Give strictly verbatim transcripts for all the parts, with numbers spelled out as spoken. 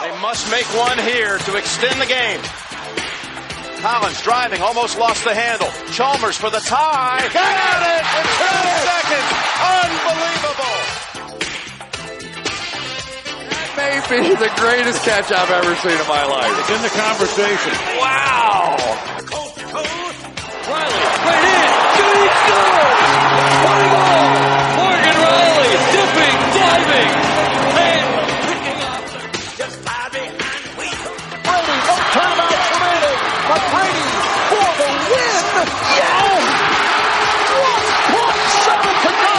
They must make one here to extend the game. Collins driving, almost lost the handle. Chalmers for the tie. Got it in two seconds. Unbelievable. That may be the greatest catch I've ever seen in my life. It's in the conversation. Wow. Coast to coast. Riley, right in. Dude, scores. What a goal. Morgan Riley, dipping, diving, and picking up. Just five behind the wheel. Brady, no timeout remaining. But Brady for the win. Yes! one point seven to go.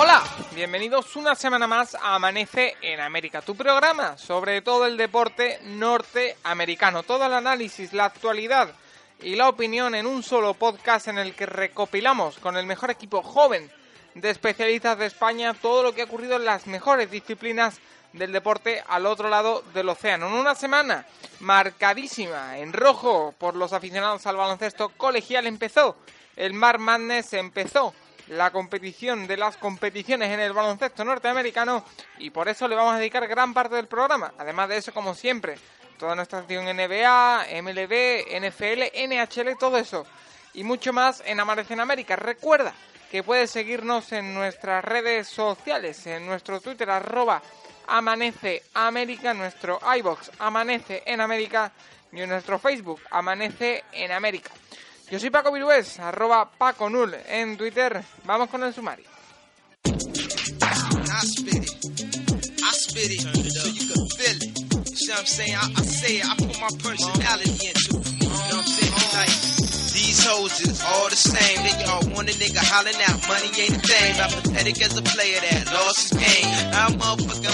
Hola, bienvenidos una semana más a Amanece en América, tu programa sobre todo el deporte norteamericano, todo el análisis, la actualidad y la opinión en un solo podcast en el que recopilamos con el mejor equipo joven de especialistas de España todo lo que ha ocurrido en las mejores disciplinas del deporte al otro lado del océano. En una semana marcadísima en rojo por los aficionados al baloncesto colegial empezó el March Madness, empezó la competición de las competiciones en el baloncesto norteamericano y por eso le vamos a dedicar gran parte del programa. Además de eso, como siempre, toda nuestra acción N B A, M L B, N F L, N H L, todo eso y mucho más en Amanece en América. Recuerda que puedes seguirnos en nuestras redes sociales, en nuestro Twitter, arroba Amanece América, nuestro iVoox, Amanece en América y en nuestro Facebook, Amanece en América. Yo soy Paco Virués, arroba Paco Null en Twitter. Vamos con el sumario.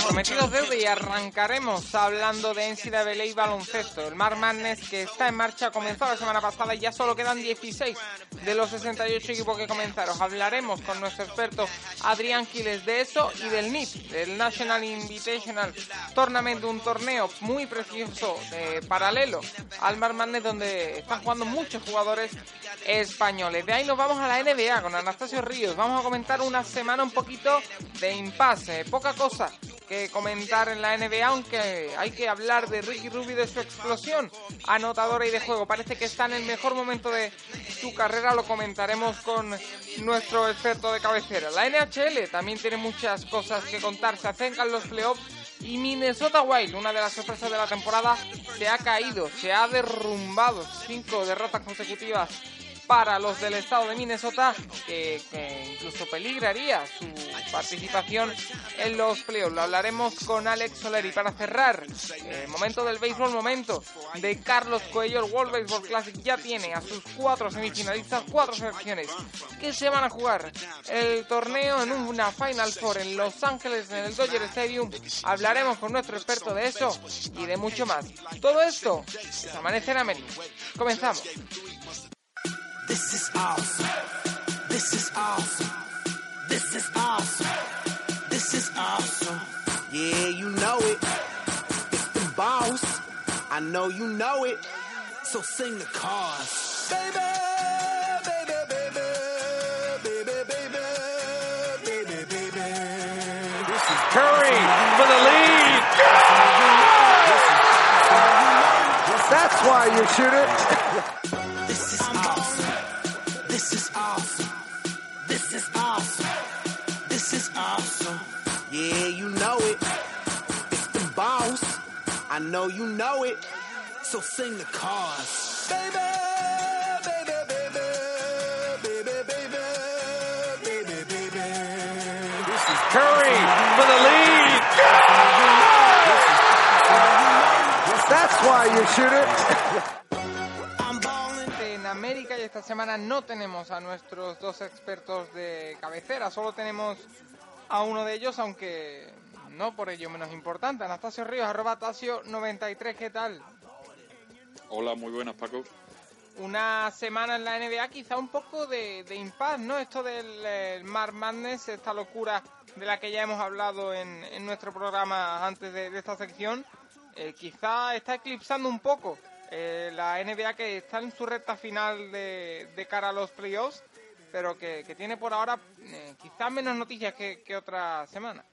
Prometidos de hoy, y arrancaremos hablando de N C A A y baloncesto. El March Madness, que está en marcha, comenzó la semana pasada y ya solo quedan dieciséis de los sesenta y ocho equipos que comenzaron. Hablaremos con nuestro experto Adrián Quiles de eso y del N I T, del National Invitational Tournament, un torneo muy precioso eh, paralelo al March Madness donde están jugando muchos jugadores españoles. De ahí nos vamos a la N B A con Anastasio Ríos. Vamos a comentar una semana un poquito de impasse, poca cosa que comentar en la N B A, aunque hay que hablar de Ricky Rubio, de su explosión anotadora y de juego. Parece que está en el mejor momento de su carrera, lo comentaremos con nuestro experto de cabecera. La N H L también tiene muchas cosas que contar, se acercan los playoffs y Minnesota Wild, una de las sorpresas de la temporada, se ha caído, se ha derrumbado, cinco derrotas consecutivas para los del estado de Minnesota, que, que incluso peligraría su participación en los playoffs. Lo hablaremos con Alex Soler. Y para cerrar, eh, momento del béisbol, momento de Carlos Coello. El World Baseball Classic ya tiene a sus cuatro semifinalistas, cuatro selecciones que se van a jugar el torneo en una Final Four en Los Ángeles, en el Dodger Stadium. Hablaremos con nuestro experto de eso y de mucho más. Todo esto es Amanece en América. Comenzamos. This is awesome. This is awesome. This is awesome. This is awesome. Yeah, you know it. It's the boss. I know you know it. So sing the chorus, baby, baby, baby, baby, baby, baby, baby. This is Curry for the lead. That's why you shoot it. Yeah, you know it. It's the boss. I know you know it. So sing the chorus, baby, baby, baby, baby, baby, baby, baby. This is Curry for the lead. That's why you shoot it. América, y esta semana no tenemos a nuestros dos expertos de cabecera, solo tenemos a uno de ellos, aunque no por ello menos importante. Anastasio Ríos, arroba Tasio noventa y tres, ¿qué tal? Hola, muy buenas, Paco. Una semana en la N B A quizá un poco de, de impas, ¿no? Esto del March Madness, esta locura de la que ya hemos hablado en, en nuestro programa antes de, de esta sección, eh, quizá está eclipsando un poco Eh, la N B A, que está en su recta final de, de cara a los playoffs, pero que, que tiene por ahora eh, quizás menos noticias que, que otra semana.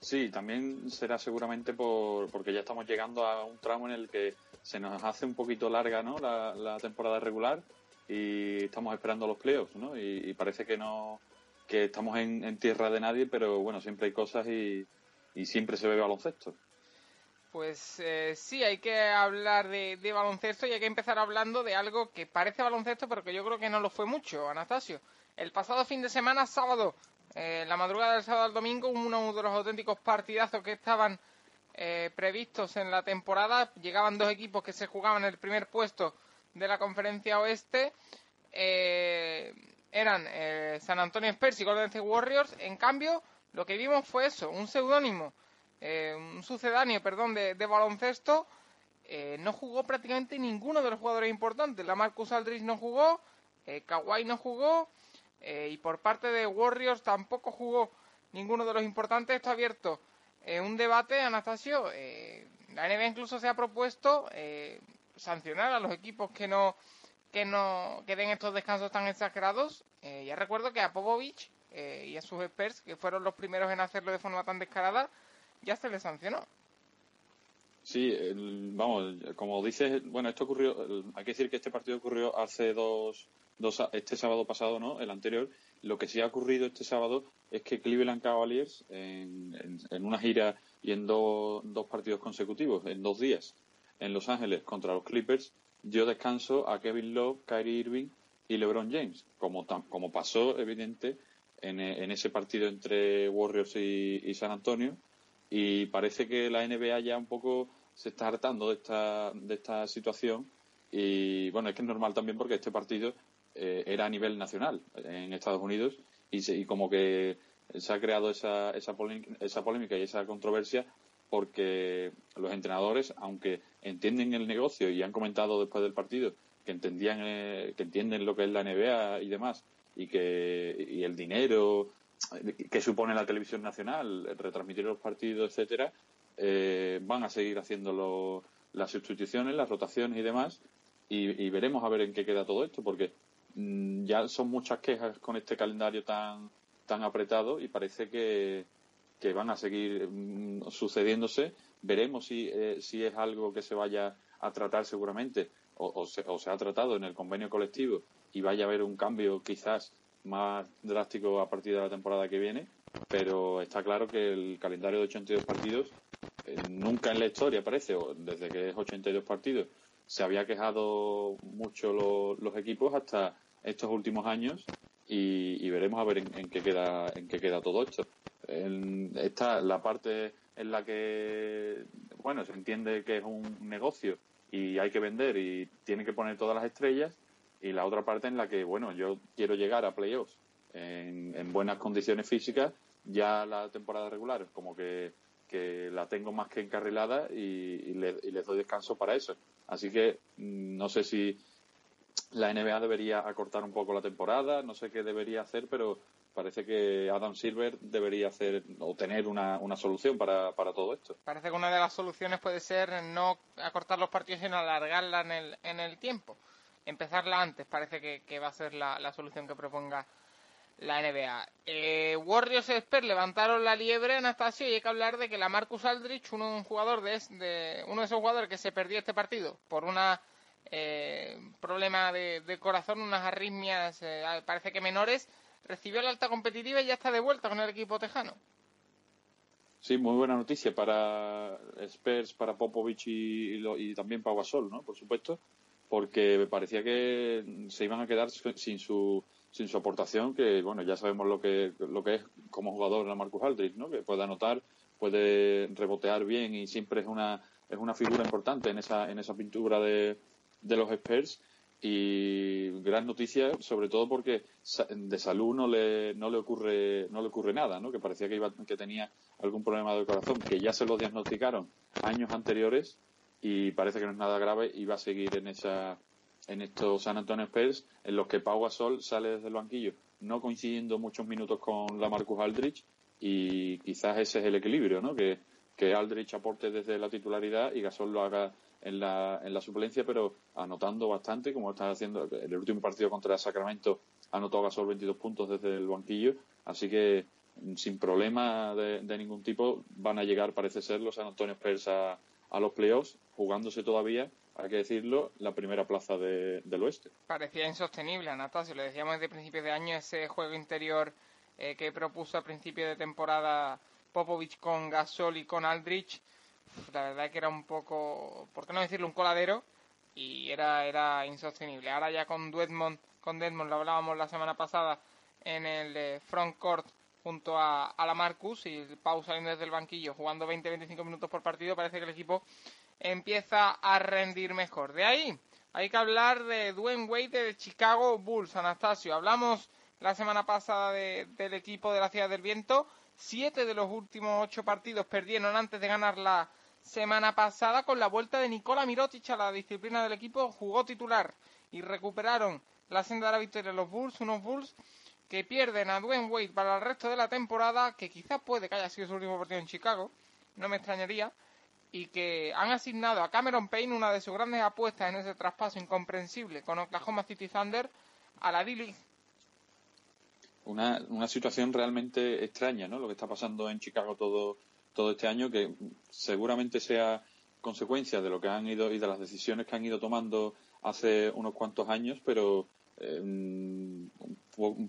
Sí, también será seguramente por porque ya estamos llegando a un tramo en el que se nos hace un poquito larga, ¿no?, la, la temporada regular, y estamos esperando los playoffs, ¿no? Y, y parece que no que estamos en, en tierra de nadie, pero bueno, siempre hay cosas y, y siempre se ve baloncesto. Pues eh, sí, hay que hablar de, de baloncesto, y hay que empezar hablando de algo que parece baloncesto, pero que yo creo que no lo fue mucho, Anastasio. El pasado fin de semana, sábado, Eh, la madrugada del sábado al domingo, uno de los auténticos partidazos que estaban eh, previstos en la temporada. Llegaban dos equipos que se jugaban el primer puesto de la conferencia oeste. Eh, eran eh, San Antonio Spurs y Golden State Warriors. En cambio, lo que vimos fue eso, un seudónimo, eh, un sucedáneo, perdón, de, de baloncesto. Eh, no jugó prácticamente ninguno de los jugadores importantes. La Marcus Aldridge no jugó, eh, Kawhi no jugó. Eh, y por parte de Warriors tampoco jugó ninguno de los importantes. Esto ha abierto eh, un debate, Anastasio. Eh, la N B A incluso se ha propuesto eh, sancionar a los equipos que no que no que den estos descansos tan exagerados. Eh, ya recuerdo que a Popovich eh, y a sus Spurs, que fueron los primeros en hacerlo de forma tan descarada, ya se les sancionó. Sí, el, vamos, como dices, bueno, esto ocurrió, el, hay que decir que este partido ocurrió hace dos... este sábado pasado, ¿no?, el anterior. Lo que sí ha ocurrido este sábado es que Cleveland Cavaliers, en, en, en una gira y en do, dos partidos consecutivos, en dos días, en Los Ángeles contra los Clippers, dio descanso a Kevin Love, Kyrie Irving y LeBron James, como, como pasó, evidente, en, en ese partido entre Warriors y, y San Antonio. Y parece que la N B A ya un poco se está hartando de esta, de esta situación. Y bueno, es que es normal también, porque este partido Eh, era a nivel nacional en Estados Unidos, y, se, y como que se ha creado esa, esa, polémica, esa polémica y esa controversia, porque los entrenadores, aunque entienden el negocio y han comentado después del partido que entendían eh, que entienden lo que es la N B A y demás, y que y el dinero que supone la televisión nacional, retransmitir los partidos, etcétera, eh, van a seguir haciendo lo, las sustituciones, las rotaciones y demás, y, y veremos a ver en qué queda todo esto, porque ya son muchas quejas con este calendario tan tan apretado, y parece que, que van a seguir mm, sucediéndose. Veremos si eh, si es algo que se vaya a tratar seguramente, o, o, se, o se ha tratado en el convenio colectivo, y vaya a haber un cambio quizás más drástico a partir de la temporada que viene. Pero está claro que el calendario de ochenta y dos partidos, eh, nunca en la historia, parece, o desde que es ochenta y dos partidos, se había quejado mucho lo, los equipos hasta estos últimos años, y, y veremos a ver en, en qué queda en qué queda todo esto. En esta la parte en la que, bueno, se entiende que es un negocio y hay que vender y tienen que poner todas las estrellas, y la otra parte en la que, bueno, yo quiero llegar a playoffs en, en buenas condiciones físicas. Ya la temporada regular como que, que la tengo más que encarrilada, y, y, le, y les doy descanso para eso. Así que no sé si la N B A debería acortar un poco la temporada, no sé qué debería hacer, pero parece que Adam Silver debería hacer o tener una, una solución para, para todo esto. Parece que una de las soluciones puede ser no acortar los partidos, sino alargarla en el, en el tiempo. Empezarla antes parece que, que va a ser la, la solución que proponga la N B A. Eh, Warriors y Spurs levantaron la liebre, Anastasio, y hay que hablar de que la Marcus Aldridge, uno, un jugador de, de, uno de esos jugadores que se perdió este partido por un eh, problema de, de corazón, unas arritmias, eh, parece que menores, recibió la alta competitiva y ya está de vuelta con el equipo tejano. Sí, muy buena noticia para Spurs, para Popovich y, y, lo, y también Pau Gasol, ¿no?, por supuesto, porque me parecía que se iban a quedar sin su... sin su aportación, que bueno, ya sabemos lo que lo que es como jugador la Marcus Aldridge, ¿no?, que puede anotar, puede rebotear bien, y siempre es una es una figura importante en esa en esa pintura de de los Spurs. Y gran noticia, sobre todo porque de salud no le no le ocurre no le ocurre nada, ¿no?, que parecía que iba que tenía algún problema del corazón, que ya se lo diagnosticaron años anteriores, y parece que no es nada grave, y va a seguir en esa en estos San Antonio Spurs, en los que Pau Gasol sale desde el banquillo, no coincidiendo muchos minutos con la Marcus Aldridge, y quizás ese es el equilibrio, ¿no?, que, que Aldridge aporte desde la titularidad y Gasol lo haga en la, en la suplencia, pero anotando bastante, como está haciendo el último partido contra Sacramento. anotó Gasol veintidós puntos desde el banquillo, así que sin problema de, de ningún tipo van a llegar, parece ser, los San Antonio Spurs a, a los playoffs, jugándose todavía, hay que decirlo, la primera plaza de, del oeste. Parecía insostenible, Anastasio, lo decíamos desde principios de año, ese juego interior eh, que propuso a principio de temporada Popovich con Gasol y con Aldridge, la verdad es que era un poco, por qué no decirlo, un coladero, y era era insostenible. Ahora ya con Dedmon, con Dedmon lo hablábamos la semana pasada en el front court junto a, a la Marcus, y Pau saliendo desde el banquillo, jugando veinte a veinticinco minutos por partido, parece que el equipo empieza a rendir mejor. De ahí hay que hablar de Dwayne Wade de Chicago Bulls, Anastasio. Hablamos la semana pasada de, del equipo de la Ciudad del Viento. Siete de los últimos ocho partidos perdieron antes de ganar la semana pasada, con la vuelta de Nikola Mirotić a la disciplina del equipo, jugó titular y recuperaron la senda de la victoria los Bulls, unos Bulls que pierden a Dwayne Wade para el resto de la temporada, que quizás puede que haya sido su último partido en Chicago, no me extrañaría, y que han asignado a Cameron Payne, una de sus grandes apuestas en ese traspaso incomprensible con Oklahoma City Thunder, a la D-League. Una, una situación realmente extraña, ¿no? Lo que está pasando en Chicago todo todo este año, que seguramente sea consecuencia de lo que han ido y de las decisiones que han ido tomando hace unos cuantos años, pero eh, un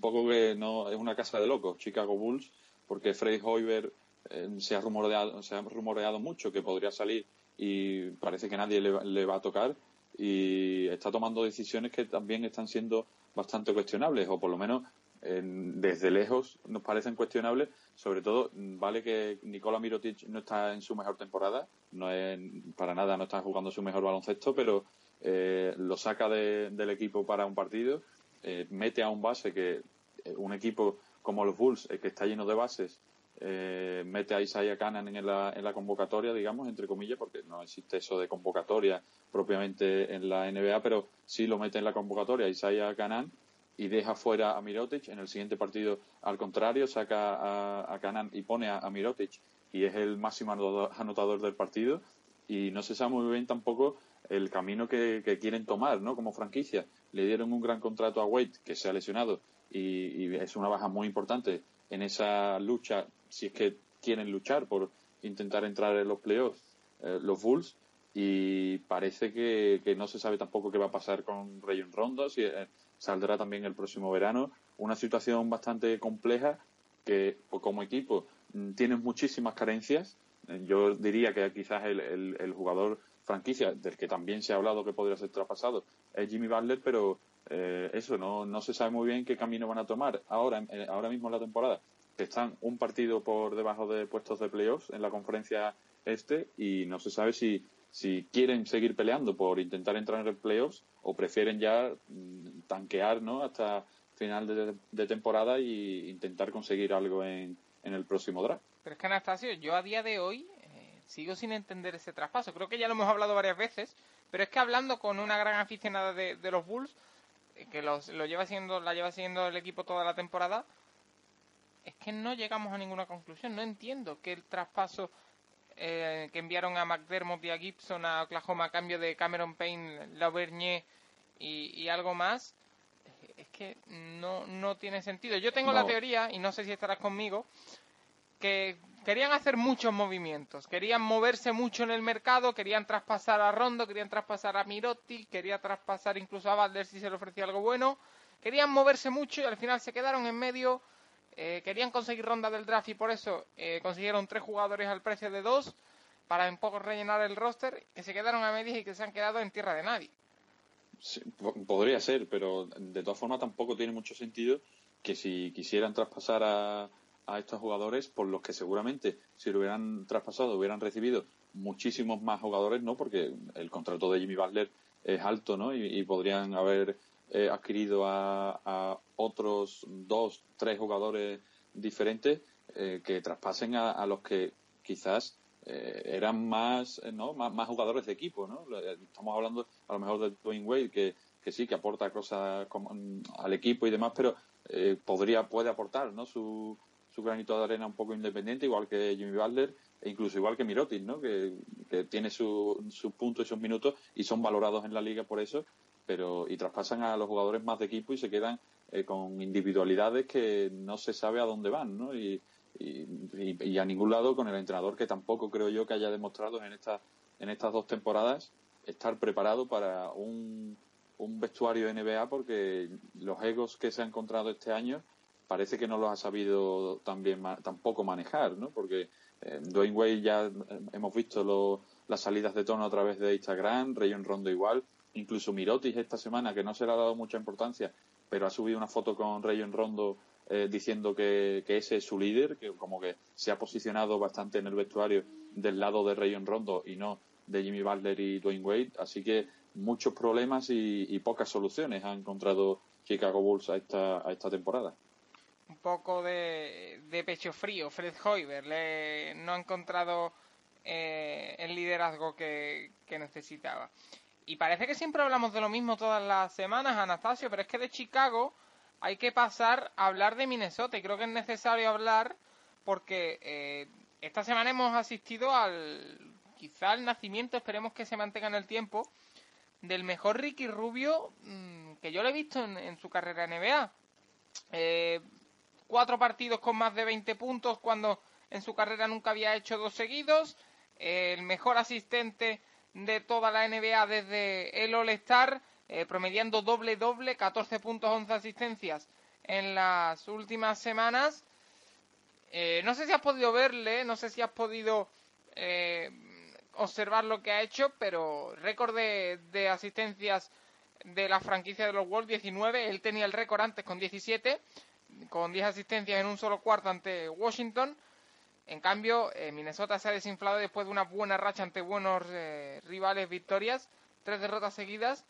poco que no es una casa de locos Chicago Bulls, porque Frey Hoiberg eh, se ha rumoreado se ha rumoreado mucho que podría salir y parece que nadie le, le va a tocar, y está tomando decisiones que también están siendo bastante cuestionables, o por lo menos desde lejos nos parecen cuestionables. Sobre todo, vale que Nikola Mirotić no está en su mejor temporada, no es, para nada no está jugando su mejor baloncesto, pero eh, lo saca de, del equipo para un partido, eh, mete a un base que eh, un equipo como los Bulls, eh, que está lleno de bases, eh, mete a Isaiah Canaan en la, en la convocatoria, digamos, entre comillas, porque no existe eso de convocatoria propiamente en la N B A, pero sí lo mete en la convocatoria Isaiah Canaan, y deja fuera a Mirotić. En el siguiente partido, al contrario, saca a, a Canaan y pone a, a Mirotić, y es el máximo anotador del partido, y no se sabe muy bien tampoco el camino que, que quieren tomar, ¿no? Como franquicia, le dieron un gran contrato a Wade, que se ha lesionado, y, y es una baja muy importante en esa lucha, si es que quieren luchar por intentar entrar en los playoffs, eh, los Bulls, y parece que, que no se sabe tampoco qué va a pasar con Rajon Rondo, si eh, saldrá también el próximo verano. Una situación bastante compleja que, pues, como equipo tienen muchísimas carencias. Yo diría que quizás el, el, el jugador franquicia del que también se ha hablado que podría ser traspasado es Jimmy Butler, pero eh, eso no, no se sabe muy bien qué camino van a tomar ahora, ahora mismo en la temporada, que están un partido por debajo de puestos de playoffs en la conferencia este, y no se sabe si si quieren seguir peleando por intentar entrar en playoffs o prefieren ya mm, tanquear, ¿no?, hasta final de, de temporada e intentar conseguir algo en, en el próximo draft. Pero es que, Anastasio, yo a día de hoy eh, sigo sin entender ese traspaso. Creo que ya lo hemos hablado varias veces, pero es que hablando con una gran aficionada de, de los Bulls, eh, que los, lo lleva siendo, la lleva siendo el equipo toda la temporada, es que no llegamos a ninguna conclusión. No entiendo que el traspaso Eh, que enviaron a McDermott y a Gibson a Oklahoma a cambio de Cameron Payne, Lavergne y, y algo más, es que no, no tiene sentido. Yo tengo no. la teoría, y no sé si estarás conmigo, que querían hacer muchos movimientos, querían moverse mucho en el mercado, querían traspasar a Rondo, querían traspasar a Mirotić, querían traspasar incluso a Butler si se le ofrecía algo bueno, querían moverse mucho y al final se quedaron en medio. Eh, querían conseguir ronda del draft y por eso eh, consiguieron tres jugadores al precio de dos para un poco rellenar el roster, que se quedaron a medias y que se han quedado en tierra de nadie. Sí, podría ser, pero de todas formas tampoco tiene mucho sentido que si quisieran traspasar a, a estos jugadores, por los que seguramente si lo hubieran traspasado hubieran recibido muchísimos más jugadores, ¿no? Porque el contrato de Jimmy Butler es alto, ¿no? Y, y podrían haber Eh, adquirido a, a otros dos, tres jugadores diferentes eh, que traspasen a, a los que quizás eh, eran más, eh, ¿no? más más jugadores de equipo, ¿no? Estamos hablando a lo mejor de Dwayne Wade, que, que sí, que aporta cosas como, al equipo y demás, pero eh, podría puede aportar, ¿no?, su, su granito de arena un poco independiente, igual que Jimmy Butler, e incluso igual que Mirotić, ¿no?, que, que tiene sus su puntos y sus minutos y son valorados en la liga por eso. Pero y traspasan a los jugadores más de equipo y se quedan eh, con individualidades que no se sabe a dónde van, ¿no? Y, y, y, y a ningún lado, con el entrenador que tampoco creo yo que haya demostrado en estas en estas dos temporadas estar preparado para un, un vestuario N B A, porque los egos que se ha encontrado este año parece que no los ha sabido también tampoco manejar, ¿no? Porque eh, Dwayne Wade ya hemos visto lo, las salidas de tono a través de Instagram, Rajon Rondo igual, incluso Mirotić esta semana, que no se le ha dado mucha importancia, pero ha subido una foto con Rajon Rondo eh, diciendo que, que ese es su líder, que como que se ha posicionado bastante en el vestuario del lado de Rajon Rondo y no de Jimmy Butler y Dwayne Wade. Así que muchos problemas y, y pocas soluciones ha encontrado Chicago Bulls a esta, a esta temporada. Un poco de, de pecho frío, Fred Hoiberg, le, no ha encontrado eh, el liderazgo que, que necesitaba. Y parece que siempre hablamos de lo mismo todas las semanas, Anastasio, pero es que de Chicago hay que pasar a hablar de Minnesota, y creo que es necesario hablar porque eh, esta semana hemos asistido al, quizá al nacimiento, esperemos que se mantenga en el tiempo, del mejor Ricky Rubio mmm, que yo le he visto en, en su carrera N B A. Eh... Cuatro partidos con más de veinte puntos, cuando en su carrera nunca había hecho dos seguidos. El mejor asistente de toda la N B A desde el All-Star, eh, promediando doble-doble, catorce puntos, once asistencias en las últimas semanas. Eh, no sé si has podido verle, no sé si has podido eh, observar lo que ha hecho, pero récord de, de asistencias de la franquicia de los Wolves, diecinueve. Él tenía el récord antes con diecisiete. Con diez asistencias en un solo cuarto ante Washington. En cambio, eh, Minnesota se ha desinflado después de una buena racha ante buenos eh, rivales, victorias, tres derrotas seguidas,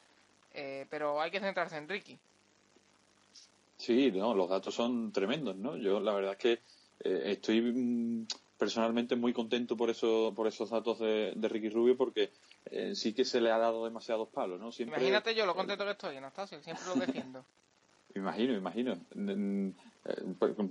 eh, pero hay que centrarse en Ricky. Sí, no, los datos son tremendos, ¿no? Yo la verdad es que eh, estoy mm, personalmente muy contento por eso, por esos datos de, de Ricky Rubio, porque eh, sí que se le ha dado demasiados palos, ¿no? Siempre... Imagínate yo lo contento que estoy, Anastasio, siempre lo defiendo. Imagino, imagino.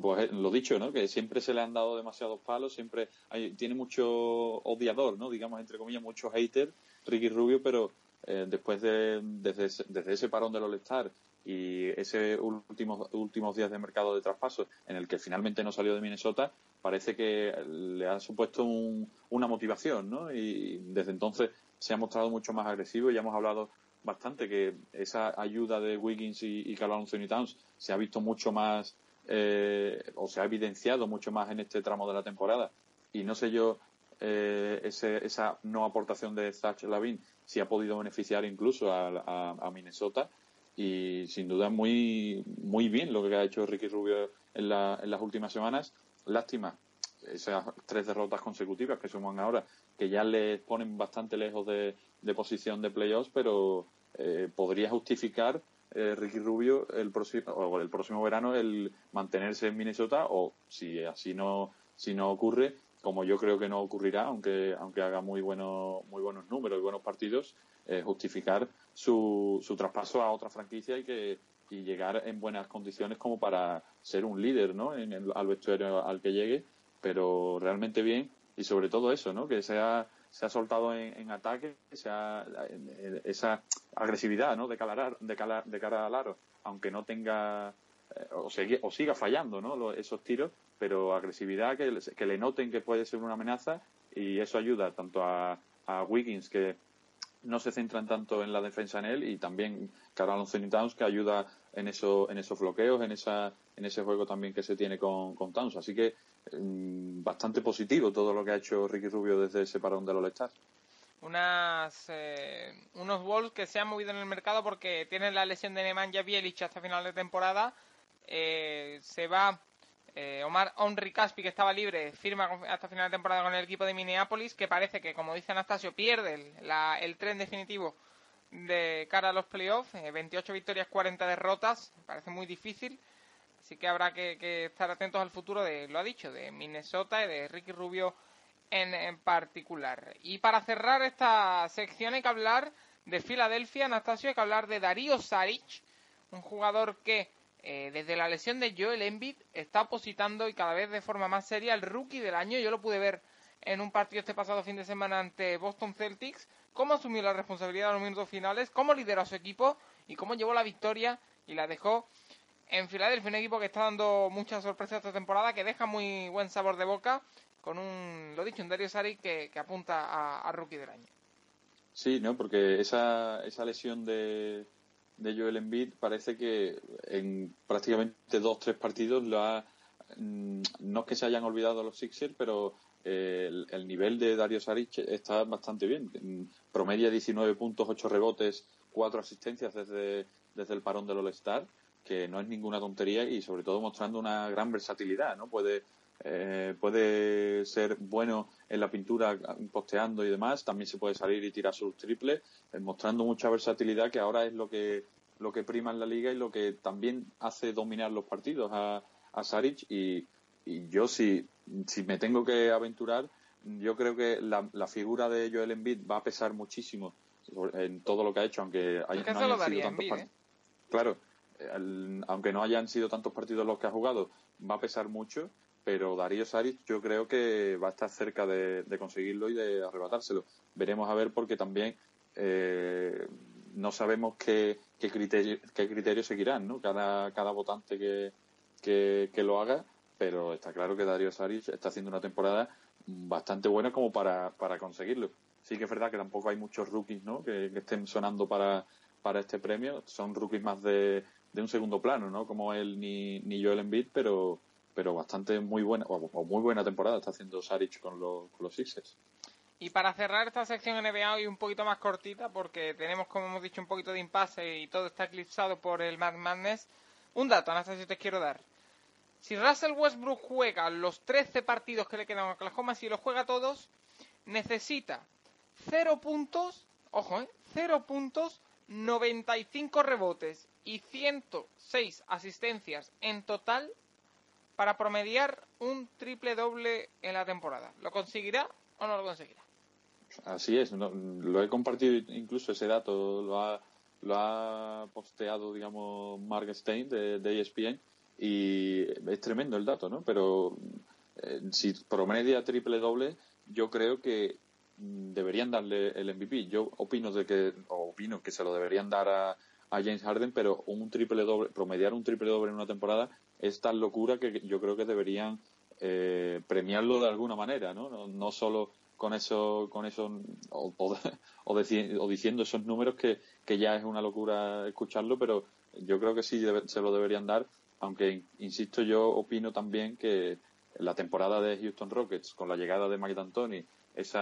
Pues lo dicho, ¿no? Que siempre se le han dado demasiados palos, siempre hay, tiene mucho odiador, ¿no? Digamos, entre comillas, muchos haters, Ricky Rubio, pero eh, después de desde ese, desde ese parón del All-Star y ese últimos últimos días de mercado de traspasos en el que finalmente no salió de Minnesota, parece que le ha supuesto un, una motivación, ¿no? Y desde entonces se ha mostrado mucho más agresivo. Ya hemos hablado bastante que esa ayuda de Wiggins y, y Carl Anthony Towns se ha visto mucho más eh, o se ha evidenciado mucho más en este tramo de la temporada, y no sé yo eh, ese, esa no aportación de Zach LaVine si ha podido beneficiar incluso a, a, a Minnesota, y sin duda muy muy bien lo que ha hecho Ricky Rubio en, la, en las últimas semanas. Lástima esas tres derrotas consecutivas que suman ahora, que ya les ponen bastante lejos de, de posición de playoffs, pero eh, podría justificar eh, Ricky Rubio el próximo o el próximo verano el mantenerse en Minnesota, o si así no si no ocurre, como yo creo que no ocurrirá, aunque aunque haga muy buenos muy buenos números y buenos partidos, eh, justificar su su traspaso a otra franquicia y que y llegar en buenas condiciones como para ser un líder, ¿no? En el, al vestuario al que llegue. Pero realmente bien, y sobre todo eso, ¿no? Que se ha, se ha soltado en, en ataque, se ha, esa agresividad, ¿no? De, calar, de, calar, de cara al aro, aunque no tenga eh, o, sigue, o siga fallando, ¿no? Los, esos tiros, pero agresividad que, que le noten que puede ser una amenaza, y eso ayuda tanto a, a Wiggins, que no se centran tanto en la defensa en él, y también Carl Anthony Towns, que ayuda en eso, en esos bloqueos, en esa en ese juego también que se tiene con, con Towns. Así que mmm, bastante positivo todo lo que ha hecho Ricky Rubio desde ese parón del All-Star. Unas eh, unos Wolves que se han movido en el mercado porque tienen la lesión de Nemanja Bjelic hasta final de temporada. Eh, se va eh, Omar Onri Caspi, que estaba libre, firma hasta final de temporada con el equipo de Minneapolis, que parece que, como dice Anastasio, pierde el, la, el tren definitivo de cara a los playoffs. eh, veintiocho victorias, cuarenta derrotas, parece muy difícil, así que habrá que, que estar atentos al futuro de, lo ha dicho, de Minnesota y de Ricky Rubio en, en particular. Y para cerrar esta sección hay que hablar de Filadelfia, Anastasio, hay que hablar de Dario Saric, un jugador que eh, desde la lesión de Joel Embiid está opositando y cada vez de forma más seria el rookie del año. Yo lo pude ver en un partido este pasado fin de semana ante Boston Celtics, cómo asumió la responsabilidad en los minutos finales, cómo lideró a su equipo y cómo llevó la victoria y la dejó En Filadelfia, un equipo que está dando muchas sorpresas esta temporada, que deja muy buen sabor de boca, con un, lo dicho, un Dario Saric que, que apunta a, a Rookie del Año. Sí, ¿no? Porque esa, esa lesión de, de Joel Embiid parece que en prácticamente dos, tres partidos lo ha, no es que se hayan olvidado los Sixers, pero eh, el, el nivel de Dario Saric está bastante bien. Promedia diecinueve puntos, ocho rebotes, cuatro asistencias desde, desde el parón del All-Star, que no es ninguna tontería, y sobre todo mostrando una gran versatilidad, ¿no? Puede, eh, puede ser bueno en la pintura posteando y demás, también se puede salir y tirar sus triples, eh, mostrando mucha versatilidad, que ahora es lo que, lo que prima en la liga y lo que también hace dominar los partidos a, a Saric. Y, y yo, si, si me tengo que aventurar, yo creo que la, la figura de Joel Embiid va a pesar muchísimo en todo lo que ha hecho, aunque hay, no hayan sido tantos partidos. ¿eh? Claro, el, aunque no hayan sido tantos partidos los que ha jugado, va a pesar mucho, pero Dario Saric yo creo que va a estar cerca de, de conseguirlo y de arrebatárselo. Veremos a ver, porque también eh, no sabemos qué, qué criterio qué criterio seguirán, ¿no? Cada, cada votante que, que, que lo haga, pero está claro que Dario Saric está haciendo una temporada bastante buena como para, para conseguirlo. Sí que es verdad que tampoco hay muchos rookies, ¿no? que, que estén sonando para, para este premio. Son rookies más de, de un segundo plano, ¿no? Como él ni, ni Joel Embiid, pero, pero bastante muy buena, o, o muy buena temporada está haciendo Saric con los, con los Sixers. Y para cerrar esta sección N B A hoy un poquito más cortita, porque tenemos, como hemos dicho, un poquito de impasse y todo está eclipsado por el March Madness. Un dato, Anastasio, te quiero dar. Si Russell Westbrook juega los trece partidos que le quedan a Oklahoma, si los juega todos, necesita cero puntos, ojo, ¿eh? cero puntos, noventa y cinco rebotes y ciento seis asistencias en total para promediar un triple doble en la temporada. ¿Lo conseguirá o no lo conseguirá? Así es, no, lo he compartido, incluso ese dato lo ha, lo ha posteado, digamos, Mark Stein de, de E S P N, y es tremendo el dato, ¿no? Pero eh, si promedia triple doble, yo creo que deberían darle el M V P. Yo opino de que o opino que se lo deberían dar a, a James Harden, pero un triple doble, promediar un triple doble en una temporada es tan locura que yo creo que deberían eh, premiarlo de alguna manera, ¿no? No, no solo con eso, con eso o, o, o, deci- o diciendo esos números que, que ya es una locura escucharlo, pero yo creo que sí debe, se lo deberían dar, aunque insisto, yo opino también que la temporada de Houston Rockets, con la llegada de Mike D'Antoni, ese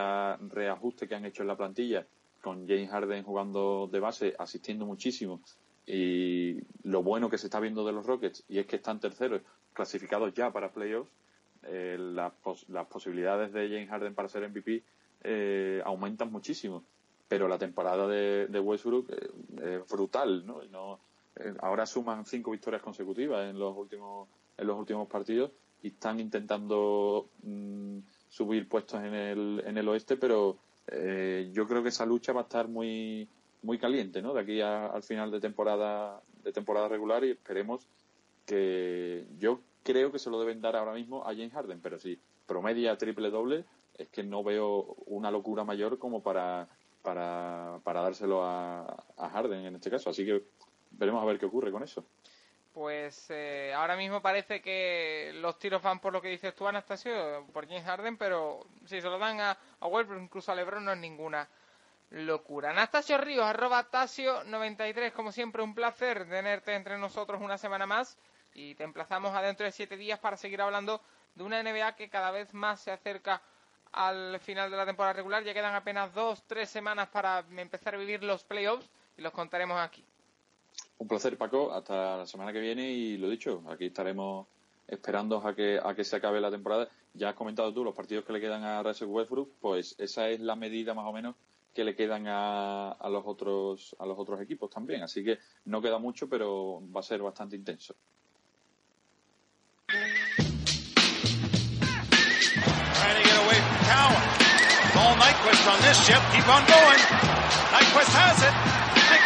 reajuste que han hecho en la plantilla, con James Harden jugando de base, asistiendo muchísimo, y lo bueno que se está viendo de los Rockets, y es que están terceros, clasificados ya para playoffs, eh, las, pos- las posibilidades de James Harden para ser M V P eh, aumentan muchísimo. Pero la temporada de, de Westbrook eh, es brutal, ¿no? Y no eh, ahora suman cinco victorias consecutivas en los últimos en los últimos partidos, y están intentando mmm, subir puestos en el en el oeste, pero eh, yo creo que esa lucha va a estar muy muy caliente, ¿no? De aquí a, al final de temporada de temporada regular, y esperemos que, yo creo que se lo deben dar ahora mismo a James Harden, pero si promedia triple doble, es que no veo una locura mayor como para para para dárselo a, a Harden en este caso, así que veremos a ver qué ocurre con eso. Pues eh, ahora mismo parece que los tiros van por lo que dices tú, Anastasio, por James Harden, pero si se lo dan a, a Westbrook, incluso a LeBron, no es ninguna locura. Anastasio Ríos, arroba Tasio noventa y tres, como siempre un placer tenerte entre nosotros una semana más, y te emplazamos a dentro de siete días para seguir hablando de una N B A que cada vez más se acerca al final de la temporada regular. Ya quedan apenas dos, tres semanas para empezar a vivir los playoffs y los contaremos aquí. Un placer, Paco, hasta la semana que viene, y lo dicho, aquí estaremos esperando a que a que se acabe la temporada. Ya has comentado tú los partidos que le quedan a Russell Westbrook, pues esa es la medida más o menos que le quedan a, a los otros a los otros equipos también, así que no queda mucho, pero va a ser bastante intenso.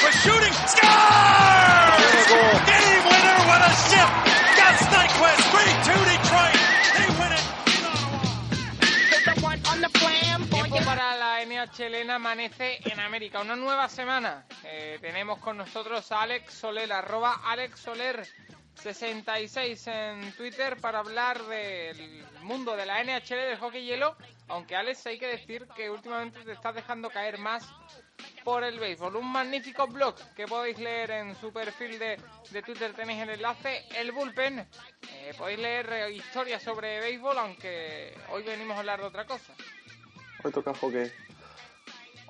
Was shooting, scores! Game winner with a ship! That's Nyquist, three two Detroit! They win it in Ottawa! Tiempo para la N H L, amanece en América. Una nueva semana. Eh, tenemos con nosotros a Alex Soler, arroba Alex Soler, sesenta y seis en Twitter para hablar del mundo de la N H L, del hockey hielo, aunque Alex hay que decir que últimamente te estás dejando caer más por el béisbol. Un magnífico blog que podéis leer en su perfil de, de Twitter, tenéis el enlace, el bullpen, eh, podéis leer historias sobre béisbol, aunque hoy venimos a hablar de otra cosa. Hoy toca hockey.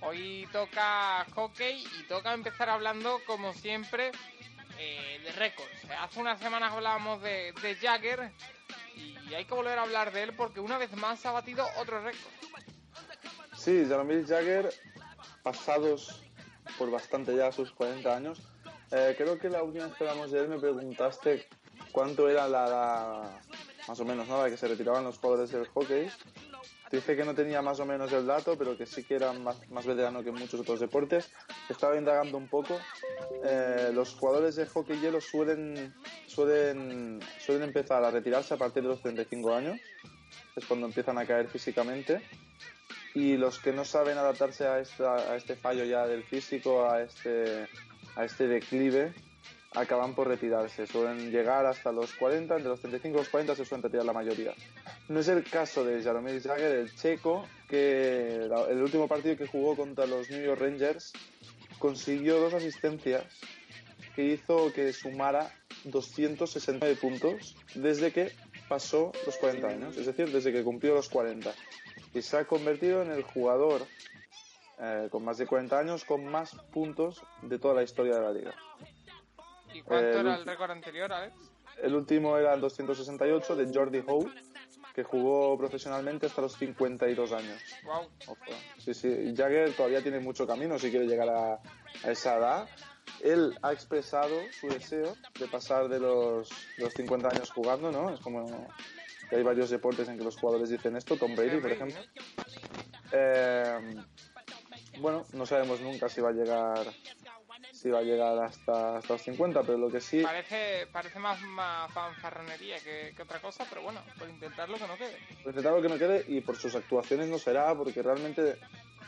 Hoy toca hockey y toca empezar hablando, como siempre, eh, de récords. Hace unas semanas hablábamos de, de Jágr y hay que volver a hablar de él porque una vez más ha batido otro récord. Sí, Jaromír Jágr, pasados por bastante ya sus cuarenta años, eh, creo que la última vez que hablamos de él me preguntaste cuánto era la, la más o menos, ¿no?, la que se retiraban los jugadores del hockey. Dice que no tenía más o menos el dato, pero que sí que era más, más veterano que muchos otros deportes. Estaba indagando un poco. Eh, los jugadores de hockey hielo suelen, suelen, suelen empezar a retirarse a partir de los treinta y cinco años. Es cuando empiezan a caer físicamente. Y los que no saben adaptarse a, esta, a este fallo ya del físico, a este, a este declive, acaban por retirarse. Suelen llegar hasta los cuarenta, entre los treinta y cinco y los cuarenta se suelen retirar la mayoría. No es el caso de Jaromír Jágr, el checo, que el último partido que jugó contra los New York Rangers consiguió dos asistencias que hizo que sumara doscientos sesenta y nueve puntos desde que pasó los cuarenta años, es decir, desde que cumplió los cuarenta. Y se ha convertido en el jugador eh, con más de cuarenta años con más puntos de toda la historia de la liga. ¿Y cuánto eh, era el récord anterior, Alex? El último era el doscientos sesenta y ocho de Gordie Howe, que jugó profesionalmente hasta los cincuenta y dos años. Wow. Ojo. Sí, sí. Jágr todavía tiene mucho camino si quiere llegar a, a esa edad. Él ha expresado su deseo de pasar de los, de los cincuenta años jugando, ¿no? Es como que hay varios deportes en que los jugadores dicen esto. Tom Brady, por ejemplo. Eh, bueno, no sabemos nunca si va a llegar... si va a llegar hasta, hasta los cincuenta, pero lo que sí... Parece parece más, más fanfarronería que, que otra cosa, pero bueno, por intentarlo que no quede. Por intentarlo que no quede, y por sus actuaciones no será, porque realmente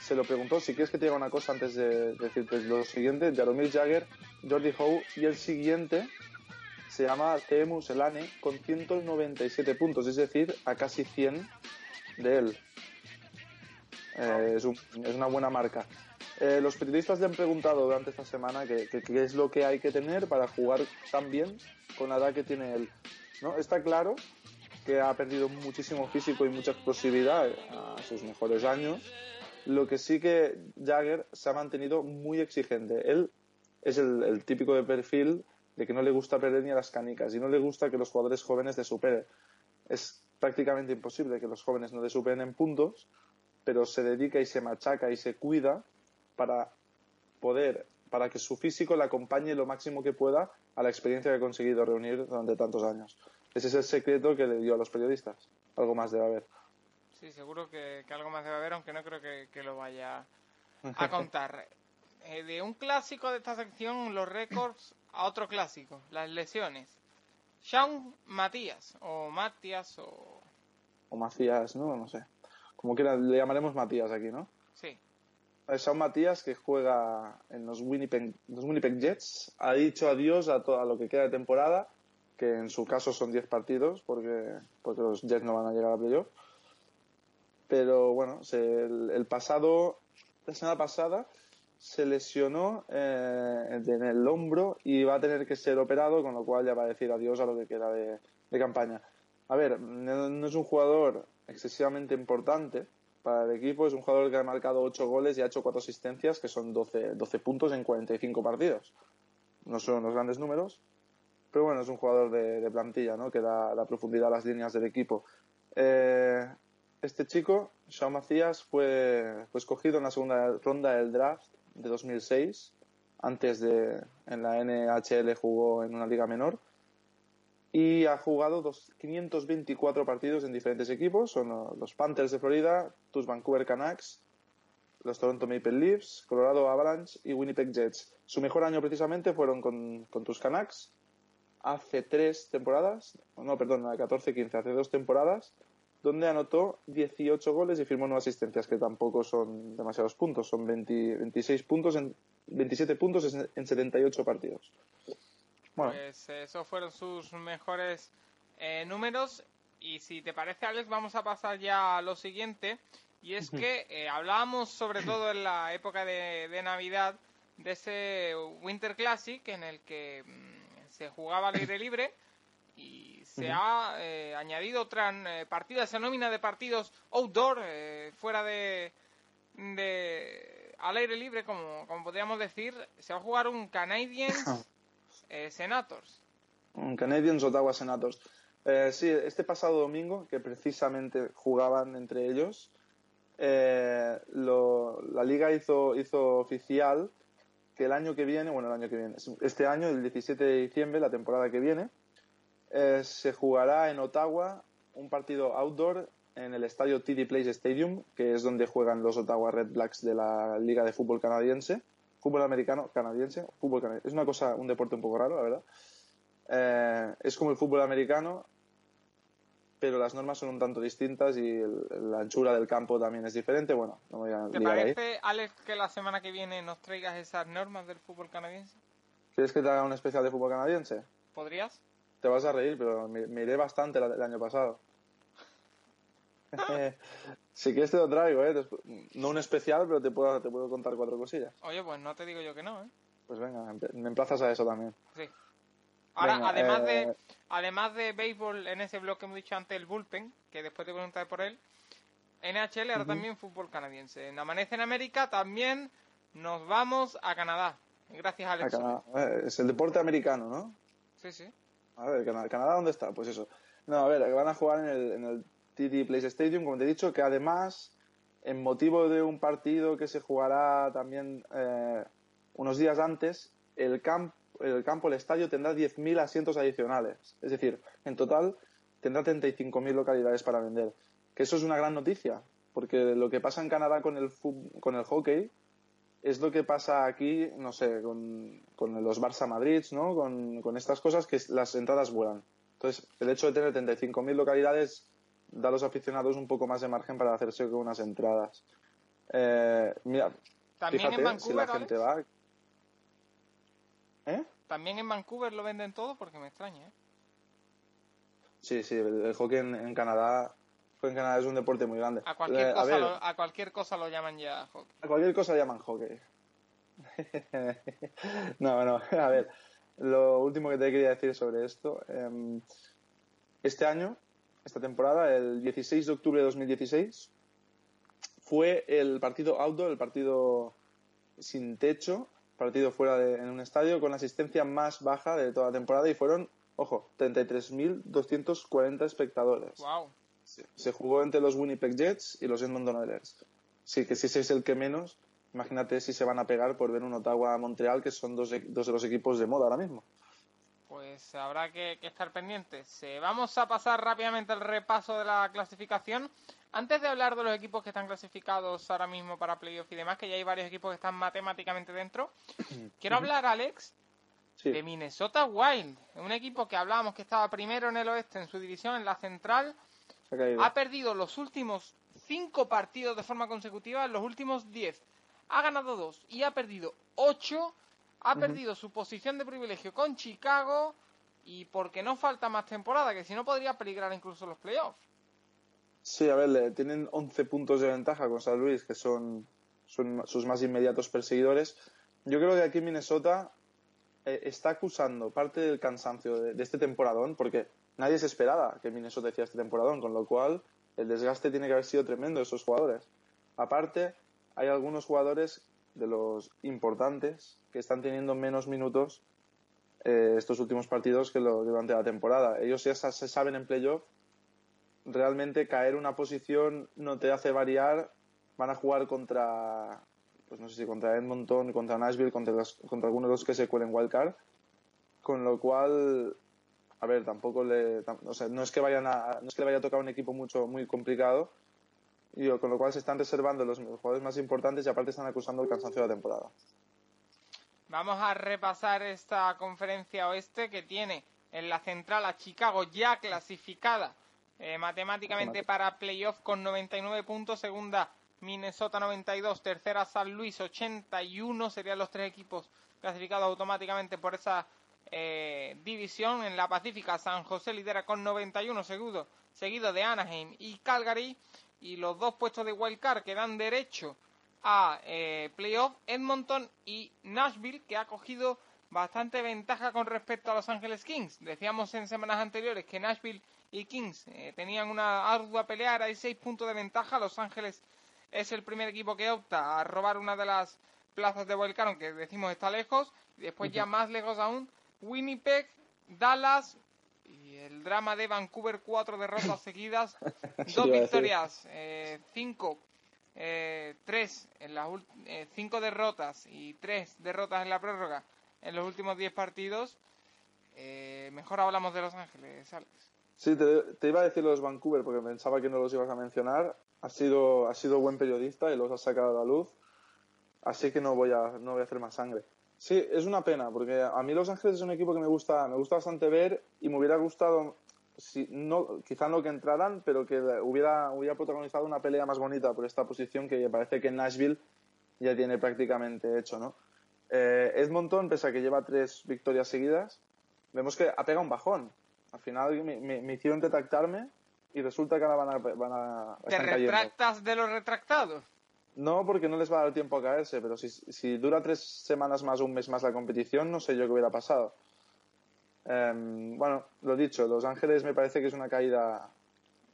se lo preguntó. Si quieres que te diga una cosa antes de decirte lo siguiente, Jaromír Jágr, Gordie Howe, y el siguiente se llama Teemu Selänne, con ciento noventa y siete puntos, es decir, a casi cien de él. Oh. Eh, es, un, es una buena marca. Eh, los periodistas le han preguntado durante esta semana qué es lo que hay que tener para jugar tan bien con la edad que tiene él, ¿no? Está claro que ha perdido muchísimo físico y mucha explosividad a sus mejores años. Lo que sí que Jágr se ha mantenido muy exigente. Él es el, el típico de perfil de que no le gusta perder ni a las canicas y no le gusta que los jugadores jóvenes le superen. Es prácticamente imposible que los jóvenes no le superen en puntos, pero se dedica y se machaca y se cuida para poder, para que su físico le acompañe lo máximo que pueda a la experiencia que ha conseguido reunir durante tantos años. Ese es el secreto que le dio a los periodistas. Algo más debe haber. Sí, seguro que, que algo más debe haber, aunque no creo que, que lo vaya a contar. eh, de un clásico de esta sección, los récords, a otro clásico, las lesiones. Sean Macías, o Macías, o... O Macías, ¿no? No sé. Como que le llamaremos Macías aquí, ¿no? Sí. Sean Macías, que juega en los Winnipeg, los Winnipeg Jets, ha dicho adiós a todo lo que queda de temporada, que en su caso son diez partidos, porque, porque los Jets no van a llegar a playoff. Pero bueno, se, el, el pasado, la semana pasada se lesionó eh, en el hombro y va a tener que ser operado, con lo cual ya va a decir adiós a lo que queda de, de campaña. A ver, no, no es un jugador excesivamente importante para el equipo, es un jugador que ha marcado ocho goles y ha hecho cuatro asistencias, que son doce, doce puntos en cuarenta y cinco partidos. No son los grandes números, pero bueno, es un jugador de, de plantilla, ¿no?, que da la profundidad a las líneas del equipo. Eh, este chico, Sean Macías, fue, fue escogido en la segunda ronda del draft de dos mil seis. Antes de, en la N H L jugó en una liga menor. Y ha jugado quinientos veinticuatro partidos en diferentes equipos. Son los Panthers de Florida, tus Vancouver Canucks, los Toronto Maple Leafs, Colorado Avalanche y Winnipeg Jets. Su mejor año precisamente fueron con, con tus Canucks. Hace tres temporadas, no, perdón, catorce quince, hace dos temporadas, donde anotó dieciocho goles y firmó nueve asistencias, que tampoco son demasiados puntos. Son veinte, veintiséis puntos en, veintisiete puntos en setenta y ocho partidos. Bueno. Pues esos fueron sus mejores eh, números. Y si te parece, Alex, vamos a pasar ya a lo siguiente. Y es que eh, hablábamos sobre todo en la época de, de Navidad de ese Winter Classic en el que mmm, se jugaba al aire libre y se uh-huh. ha eh, añadido otra eh, partida, esa nómina de partidos outdoor, eh, fuera de, de al aire libre, como, como podríamos decir. Se va a jugar un Canadiens eh, Senators. Un Canadiens Ottawa Senators. Eh, sí, este pasado domingo, que precisamente jugaban entre ellos... Eh, lo, la liga hizo, hizo oficial que el año que viene, bueno, el año que viene, este año, el diecisiete de diciembre, la temporada que viene, eh, se jugará en Ottawa un partido outdoor en el estadio T D Place Stadium, que es donde juegan los Ottawa Red Blacks de la Liga de Fútbol Canadiense, fútbol americano canadiense, fútbol canadiense. Es una cosa, un deporte un poco raro, la verdad. Eh, es como el fútbol americano, pero las normas son un tanto distintas y el, la anchura del campo también es diferente. Bueno, no me voy a ¿Te parece, ahí. Alex, que la semana que viene nos traigas esas normas del fútbol canadiense? ¿Quieres que te haga un especial de fútbol canadiense? ¿Podrías? Te vas a reír, pero me, me iré bastante la, el año pasado. Si quieres te lo traigo, ¿eh? No un especial, pero te puedo, te puedo contar cuatro cosillas. Oye, pues no te digo yo que no, ¿eh? Pues venga, me emplazas a eso también. Sí. Ahora, Venga, además eh... de además de béisbol, en ese blog que hemos dicho antes, el bullpen, que después te preguntaré por él, N H L, ahora uh-huh. también fútbol canadiense. En Amanece en América también nos vamos a Canadá. Gracias, Alex. A Canadá. Es el deporte americano, ¿no? Sí, sí. A ver, ¿Canadá, Canadá dónde está? Pues eso. No, a ver, van a jugar en el, en el T D Place Stadium, como te he dicho, que además, en motivo de un partido que se jugará también eh, unos días antes, el campo, el campo, el estadio tendrá diez mil asientos adicionales. Es decir, en total tendrá treinta y cinco mil localidades para vender. Que eso es una gran noticia, porque lo que pasa en Canadá con el fútbol, con el hockey, es lo que pasa aquí, no sé, con, con los Barça Madrid, ¿no? Con, con estas cosas que las entradas vuelan. Entonces, el hecho de tener treinta y cinco mil localidades da a los aficionados un poco más de margen para hacerse con unas entradas. Eh, mira, ¿También fíjate en Vancouver, si la gente Alex? va... ¿Eh? También en Vancouver lo venden todo, porque me extraña, ¿eh? Sí, sí, el, el hockey en, en Canadá en Canadá es un deporte muy grande. A cualquier, eh, cosa, a ver, lo, a cualquier cosa lo llaman ya hockey. A cualquier cosa lo llaman hockey. No, bueno, a ver, lo último que te quería decir sobre esto. Eh, este año, esta temporada, el dieciséis de octubre de dos mil dieciséis, fue el partido outdoor, el partido sin techo, partido fuera de, en un estadio con la asistencia más baja de toda la temporada, y fueron, ojo, treinta y tres mil doscientos cuarenta espectadores. Wow. Se, se jugó entre los Winnipeg Jets y los Edmonton Oilers. Sí, que si ese es el que menos, imagínate si se van a pegar por ver un Ottawa-Montreal, que son dos, dos de los equipos de moda ahora mismo. Pues habrá que, que estar pendientes. Eh, vamos a pasar rápidamente al repaso de la clasificación. Antes de hablar de los equipos que están clasificados ahora mismo para playoff y demás, que ya hay varios equipos que están matemáticamente dentro, quiero hablar, Alex, sí. de Minnesota Wild. Un equipo que hablábamos que estaba primero en el oeste, en su división, en la central. Ha, ha perdido los últimos cinco partidos de forma consecutiva, los últimos diez. Ha ganado dos y ha perdido ocho. Ha uh-huh. perdido su posición de privilegio con Chicago, y porque no falta más temporada, que si no podría peligrar incluso los playoffs. Sí, a ver, tienen once puntos de ventaja con San Luis, que son, son sus más inmediatos perseguidores. Yo creo que aquí Minnesota eh, está acusando parte del cansancio de, de este temporadón, porque nadie se esperaba que Minnesota hiciera este temporadón, con lo cual el desgaste tiene que haber sido tremendo de esos jugadores. Aparte, hay algunos jugadores de los importantes que están teniendo menos minutos eh, estos últimos partidos que lo, durante la temporada. Ellos ya se saben en playoff. Realmente caer una posición no te hace variar. Van a jugar contra, pues no sé si contra Edmonton, contra Nashville, contra, los, contra algunos de los que se cuelen wildcard. Con lo cual, a ver, tampoco le, tam, o sea, no es que vayan a, no es que le vaya a tocar un equipo mucho muy complicado. Y con lo cual se están reservando los, los jugadores más importantes, y aparte están acusando el cansancio de la temporada. Vamos a repasar esta conferencia oeste, que tiene en la central a Chicago ya clasificada. Eh, matemáticamente para playoff con noventa y nueve puntos, segunda Minnesota noventa y dos, tercera San Luis ochenta y uno, serían los tres equipos clasificados automáticamente por esa eh, división. En la Pacífica, San José lidera con noventa y uno segundos, seguido de Anaheim y Calgary. Y los dos puestos de wildcard que dan derecho a eh, playoff, Edmonton y Nashville, que ha cogido bastante ventaja con respecto a Los Ángeles Kings. Decíamos en semanas anteriores que Nashville y Kings eh, tenían una ardua pelea, ahora hay seis puntos de ventaja. Los Ángeles es el primer equipo que opta a robar una de las plazas de wildcard, aunque decimos está lejos. Y después uh-huh. ya más lejos aún, Winnipeg, Dallas y el drama de Vancouver, cuatro derrotas seguidas, dos victorias, eh, cinco, eh, tres en las ult- eh, cinco derrotas y tres derrotas en la prórroga en los últimos diez partidos. Eh, mejor hablamos de Los Ángeles, Alex. Sí, te, te iba a decir los Vancouver porque pensaba que no los ibas a mencionar. Has sido, has sido buen periodista y los has sacado a la luz, así que no voy a, no voy a hacer más sangre. Sí, es una pena, porque a mí Los Ángeles es un equipo que me gusta, me gusta bastante ver y me hubiera gustado, si, no, quizá no que entraran, pero que hubiera, hubiera protagonizado una pelea más bonita por esta posición que parece que Nashville ya tiene prácticamente hecho, ¿no? Eh, Edmonton, pese a que lleva tres victorias seguidas, vemos que ha pegado un bajón. Al final me, me, me hicieron retractarme y resulta que ahora van a... Van a ¿Te retractas cayendo de los retractados? No, porque no les va a dar tiempo a caerse, pero si, si dura tres semanas más o un mes más la competición, no sé yo qué hubiera pasado. Eh, bueno, lo dicho, Los Ángeles me parece que es una caída,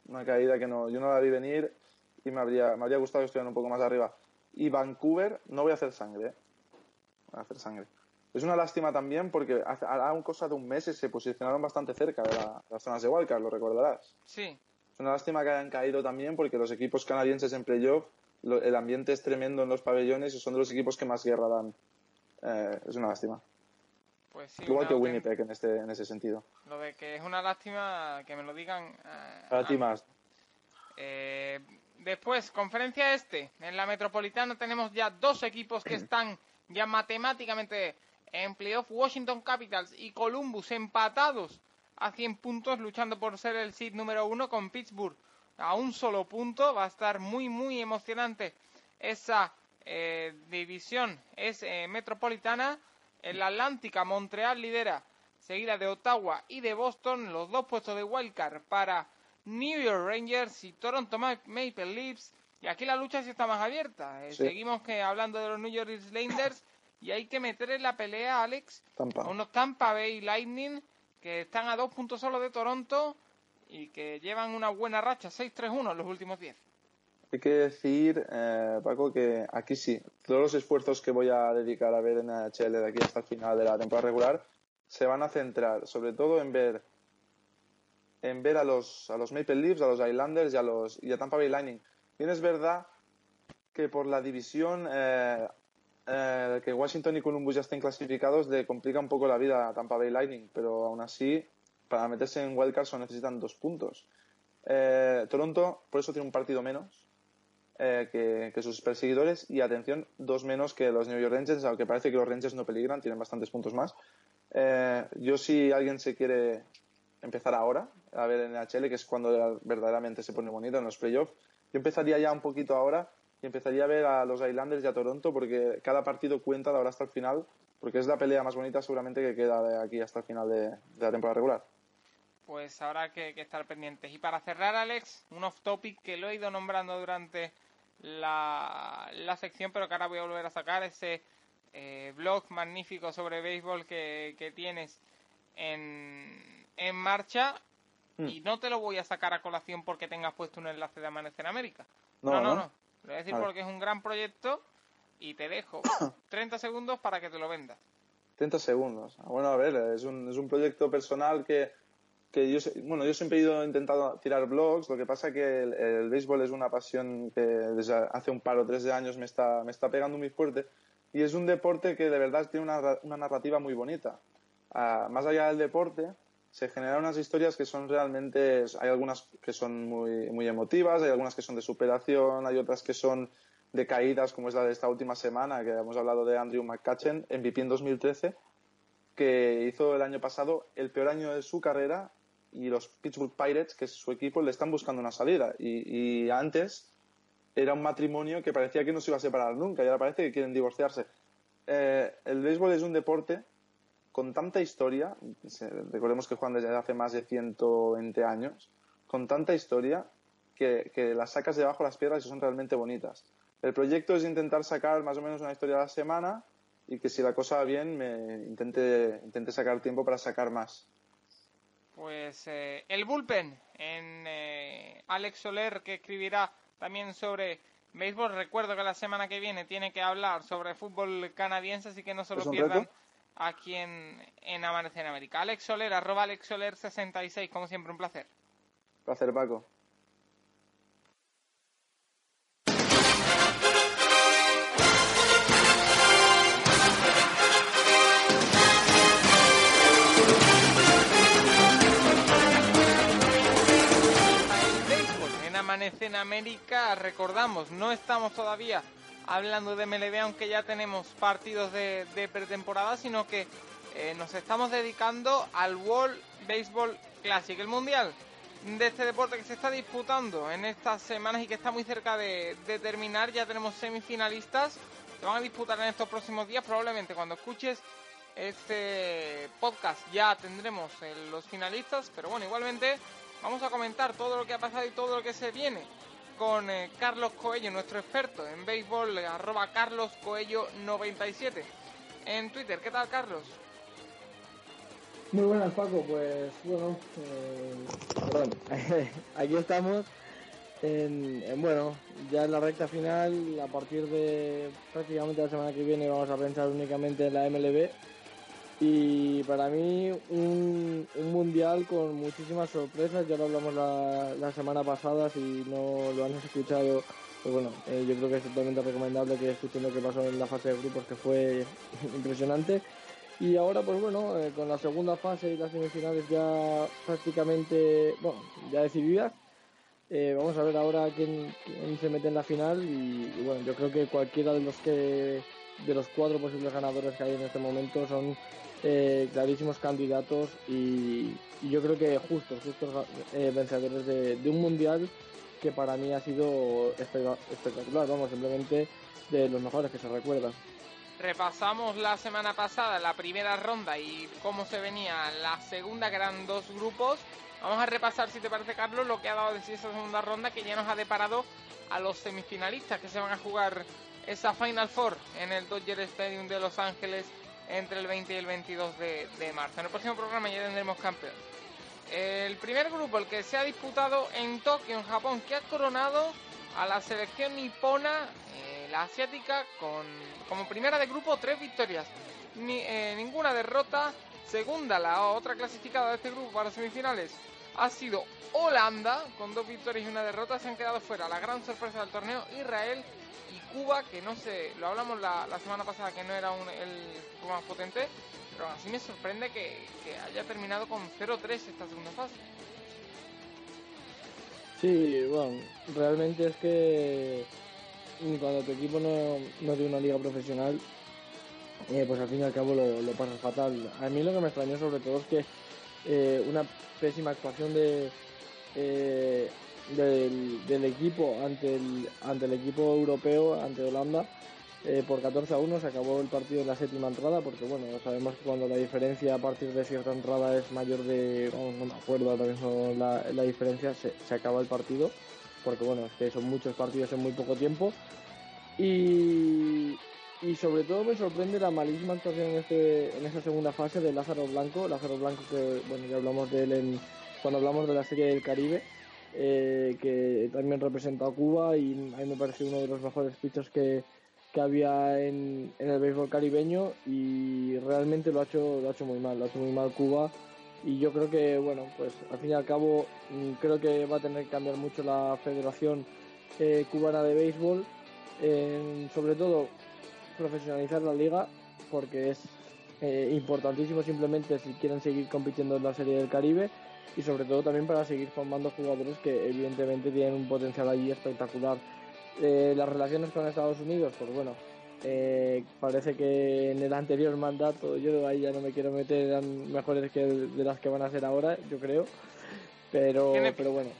una caída que no, yo no la vi venir y me habría, me habría gustado que estuvieran un poco más arriba. Y Vancouver, no voy a hacer sangre, ¿eh? voy a hacer sangre. Es una lástima también porque hace, a un cosa de un mes se posicionaron bastante cerca de, la, de las zonas de wildcard, lo recordarás. Sí. Es una lástima que hayan caído también porque los equipos canadienses en playoff, el ambiente es tremendo en los pabellones y son de los equipos que más guerra dan. Eh, es una lástima. Pues sí, igual que Winnipeg que... en este en ese sentido. Lo de que es una lástima que me lo digan. Eh, Para ti más. Eh, después, conferencia este. En la Metropolitana tenemos ya dos equipos que están ya matemáticamente en playoff. Washington Capitals y Columbus empatados a cien puntos, luchando por ser el seed número uno con Pittsburgh a un solo punto. Va a estar muy muy emocionante esa eh, división es eh, metropolitana. En la Atlántica, Montreal lidera, seguida de Ottawa y de Boston. Los dos puestos de wildcard para New York Rangers y Toronto Maple Leafs. Y aquí la lucha sí está más abierta. Eh, sí. Seguimos que hablando de los New York Islanders y hay que meter en la pelea, Alex, Tampa. a unos Tampa Bay Lightning que están a dos puntos solo de Toronto y que llevan una buena racha, seis tres uno en los últimos diez. Hay que decir, eh, Paco, que aquí sí, todos los esfuerzos que voy a dedicar a ver en N H L de aquí hasta el final de la temporada regular se van a centrar sobre todo en ver en ver a los a los Maple Leafs, a los Islanders y a los y a Tampa Bay Lightning. Bien, es verdad que por la división eh, eh, que Washington y Columbus ya estén clasificados le complica un poco la vida a Tampa Bay Lightning, pero aún así para meterse en wildcard solo necesitan dos puntos. Eh, Toronto, por eso tiene un partido menos eh, que, que sus perseguidores y, atención, dos menos que los New York Rangers, aunque parece que los Rangers no peligran, tienen bastantes puntos más. Eh, yo, si alguien se quiere empezar ahora a ver en N H L, que es cuando verdaderamente se pone bonito en los playoffs, yo empezaría ya un poquito ahora y empezaría a ver a los Islanders y a Toronto porque cada partido cuenta de ahora hasta el final, porque es la pelea más bonita seguramente que queda de aquí hasta el final de, de la temporada regular. Pues habrá que, que estar pendientes. Y para cerrar, Alex, un off-topic que lo he ido nombrando durante la, la sección, pero que ahora voy a volver a sacar, ese eh, blog magnífico sobre béisbol que, que tienes en, en marcha. Mm. Y no te lo voy a sacar a colación porque tengas puesto un enlace de Amanece en América. No, no, no. no. no. Lo voy a decir a porque es un gran proyecto y te dejo treinta segundos para que te lo vendas. treinta segundos. Bueno, a ver, es un, es un proyecto personal que... que yo bueno yo siempre he ido intentando tirar blogs, lo que pasa que el, el béisbol es una pasión que desde hace un par o tres de años me está me está pegando muy fuerte y es un deporte que de verdad tiene una, una narrativa muy bonita. Uh, más allá del deporte se generan unas historias que son realmente, hay algunas que son muy muy emotivas, hay algunas que son de superación, hay otras que son de caídas, como es la de esta última semana que hemos hablado de Andrew McCutchen, M V P en dos mil trece, que hizo el año pasado el peor año de su carrera. Y los Pittsburgh Pirates, que es su equipo, le están buscando una salida. Y, y antes era un matrimonio que parecía que no se iba a separar nunca y ahora parece que quieren divorciarse. Eh, el béisbol es un deporte con tanta historia, recordemos que juegan desde hace más de ciento veinte años, con tanta historia que, que las sacas debajo de las piedras y son realmente bonitas. El proyecto es intentar sacar más o menos una historia a la semana y que si la cosa va bien me intente, intente sacar tiempo para sacar más. Pues eh, el bullpen en eh, Alex Soler, que escribirá también sobre béisbol. Recuerdo que la semana que viene tiene que hablar sobre fútbol canadiense, así que no se lo pierdan aquí en, en Amanece en América. Alex Soler, arroba Alex Soler sesenta y seis, como siempre un placer. Un placer, Paco. Amanece en América, recordamos, no estamos todavía hablando de M L B, aunque ya tenemos partidos de, de pretemporada, sino que eh, nos estamos dedicando al World Baseball Classic, el mundial de este deporte que se está disputando en estas semanas y que está muy cerca de, de terminar. Ya tenemos semifinalistas, se van a disputar en estos próximos días. Probablemente cuando escuches este podcast ya tendremos los finalistas, pero bueno, igualmente vamos a comentar todo lo que ha pasado y todo lo que se viene con eh, Carlos Coello, nuestro experto en béisbol, eh, arroba Carlos Coello noventa y siete en Twitter. ¿Qué tal, Carlos? Muy buenas, Paco. Pues bueno, eh, perdón. Aquí estamos, en, en, bueno, ya en la recta final. A partir de prácticamente la semana que viene vamos a pensar únicamente en la M L B. Y para mí un, un mundial con muchísimas sorpresas. Ya lo hablamos la, la semana pasada, si no lo han escuchado, pues bueno, eh, yo creo que es totalmente recomendable que escuchen lo que pasó en la fase de grupos, que fue impresionante. Y ahora pues bueno, eh, con la segunda fase y las semifinales ya prácticamente, bueno, ya decididas, eh, vamos a ver ahora quién, quién se mete en la final y, y bueno, yo creo que cualquiera de los que... de los cuatro posibles ganadores que hay en este momento son eh, clarísimos candidatos y, y yo creo que justos, justos eh, vencedores de, de un mundial que para mí ha sido espectacular, vamos, simplemente de los mejores que se recuerdan. Repasamos la semana pasada la primera ronda y cómo se venía la segunda, que eran dos grupos. Vamos a repasar, si te parece, Carlos, lo que ha dado de sí esa segunda ronda, que ya nos ha deparado a los semifinalistas que se van a jugar esa Final Four en el Dodger Stadium de Los Ángeles entre el veinte y el veintidós de, de marzo. En el próximo programa ya tendremos campeón. El primer grupo, el que se ha disputado en Tokio, en Japón, que ha coronado a la selección nipona, eh, la asiática, con como primera de grupo tres victorias, ni, eh, ninguna derrota. Segunda, la otra clasificada de este grupo para semifinales ha sido Holanda, con dos victorias y una derrota. Se han quedado fuera, la gran sorpresa del torneo, Israel y Cuba, que no sé, lo hablamos la, la semana pasada, que no era un, el más potente, pero así me sorprende que, que haya terminado con cero tres esta segunda fase. Sí, bueno, realmente es que cuando tu equipo no, no tiene una liga profesional, eh, pues al fin y al cabo lo, lo pasas fatal. A mí lo que me extrañó sobre todo es que eh, una pésima actuación de... Eh, Del, del equipo ante el ante el equipo europeo, ante Holanda, eh, por catorce a uno se acabó el partido en la séptima entrada, porque bueno, sabemos que cuando la diferencia a partir de cierta entrada es mayor de, oh, no me acuerdo ahora mismo la, la diferencia, se, se acaba el partido, porque bueno, es que son muchos partidos en muy poco tiempo. Y, y sobre todo me sorprende la malísima actuación en este en esta segunda fase de Lázaro Blanco, Lázaro Blanco que bueno, ya hablamos de él en, cuando hablamos de la Serie del Caribe. Eh, que también representa a Cuba y a mí me parece uno de los mejores pitchers que, que había en, en el béisbol caribeño, y realmente lo ha hecho lo ha hecho muy mal, lo ha hecho muy mal Cuba, y yo creo que bueno, pues al fin y al cabo creo que va a tener que cambiar mucho la Federación eh, Cubana de Béisbol, eh, sobre todo profesionalizar la liga, porque es eh, importantísimo simplemente si quieren seguir compitiendo en la Serie del Caribe. Y sobre todo también para seguir formando jugadores que evidentemente tienen un potencial allí espectacular. Eh, las relaciones con Estados Unidos, pues bueno, eh, parece que en el anterior mandato, yo ahí ya no me quiero meter, eran mejores que de las que van a ser ahora, yo creo. Pero, pero bueno,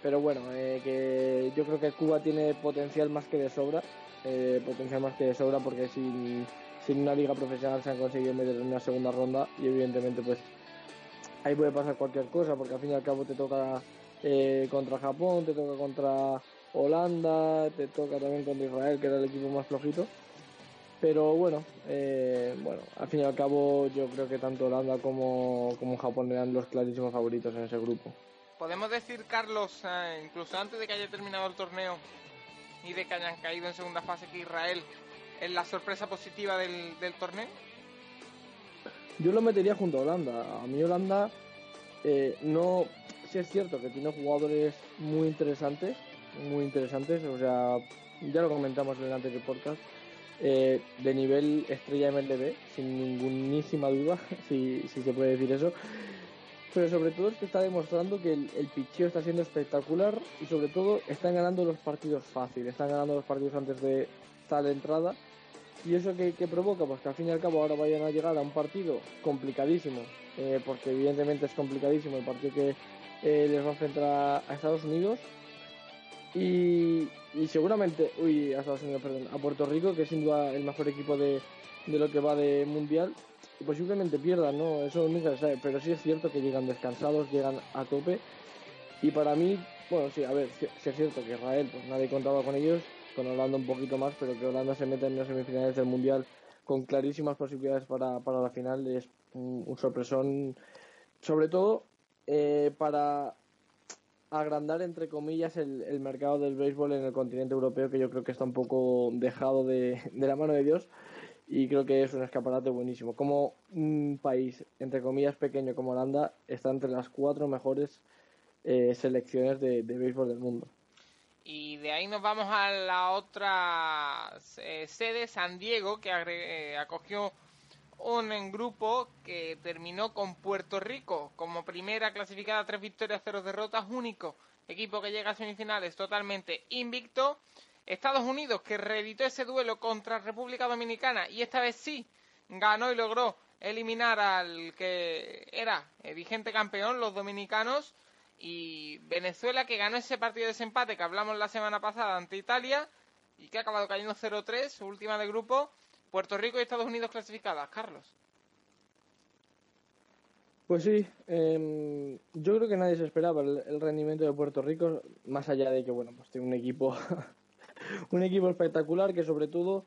pero bueno eh, que yo creo que Cuba tiene potencial más que de sobra, eh, potencial más que de sobra, porque sin, sin una liga profesional se han conseguido meter en una segunda ronda y evidentemente pues ahí puede pasar cualquier cosa, porque al fin y al cabo te toca eh, contra Japón, te toca contra Holanda, te toca también contra Israel, que era el equipo más flojito. Pero bueno, eh, bueno, al fin y al cabo yo creo que tanto Holanda como, como Japón eran los clarísimos favoritos en ese grupo. Podemos decir, Carlos, eh, incluso antes de que haya terminado el torneo y de que hayan caído en segunda fase, que Israel es la sorpresa positiva del, del torneo. Yo lo metería junto a Holanda. A mí Holanda, eh, no, sí es cierto que tiene jugadores muy interesantes, muy interesantes, o sea, ya lo comentamos en el anterior podcast. Eh, de nivel estrella M L B, sin ningunísima duda, si, si se puede decir eso, pero sobre todo es que está demostrando que el, el picheo está siendo espectacular y sobre todo están ganando los partidos fácil, están ganando los partidos antes de tal entrada, y eso que, que provoca pues que al fin y al cabo ahora vayan a llegar a un partido complicadísimo, eh, porque evidentemente es complicadísimo el partido que eh, les va a enfrentar a Estados Unidos Y, y seguramente uy, a Estados Unidos, perdón, a Puerto Rico, que es sin duda el mejor equipo de, de lo que va de mundial, y posiblemente pierdan, ¿no? Eso nunca se sabe, pero sí es cierto que llegan descansados, llegan a tope. Y para mí, bueno, sí, a ver, sí, sí es cierto que Israel, pues nadie contaba con ellos, con Holanda un poquito más, pero que Holanda se meta en las semifinales del mundial con clarísimas posibilidades para, para la final es un, un sorpresón, sobre todo eh, para agrandar entre comillas el, el mercado del béisbol en el continente europeo, que yo creo que está un poco dejado de, de la mano de Dios, y creo que es un escaparate buenísimo. Como un país entre comillas pequeño como Holanda está entre las cuatro mejores eh, selecciones de, de béisbol del mundo. Y de ahí nos vamos a la otra eh, sede, San Diego, que agre- eh, acogió un grupo que terminó con Puerto Rico como primera clasificada, tres victorias, cero derrotas, único equipo que llega a semifinales totalmente invicto. Estados Unidos, que reeditó ese duelo contra República Dominicana y esta vez sí ganó y logró eliminar al que era el vigente campeón, los dominicanos. Y Venezuela, que ganó ese partido de desempate que hablamos la semana pasada ante Italia y que ha acabado cayendo cero tres, su última de grupo. Puerto Rico y Estados Unidos clasificadas, Carlos. Pues sí, eh, yo creo que nadie se esperaba el, el rendimiento de Puerto Rico, más allá de que, bueno, pues tiene un equipo un equipo espectacular, que sobre todo,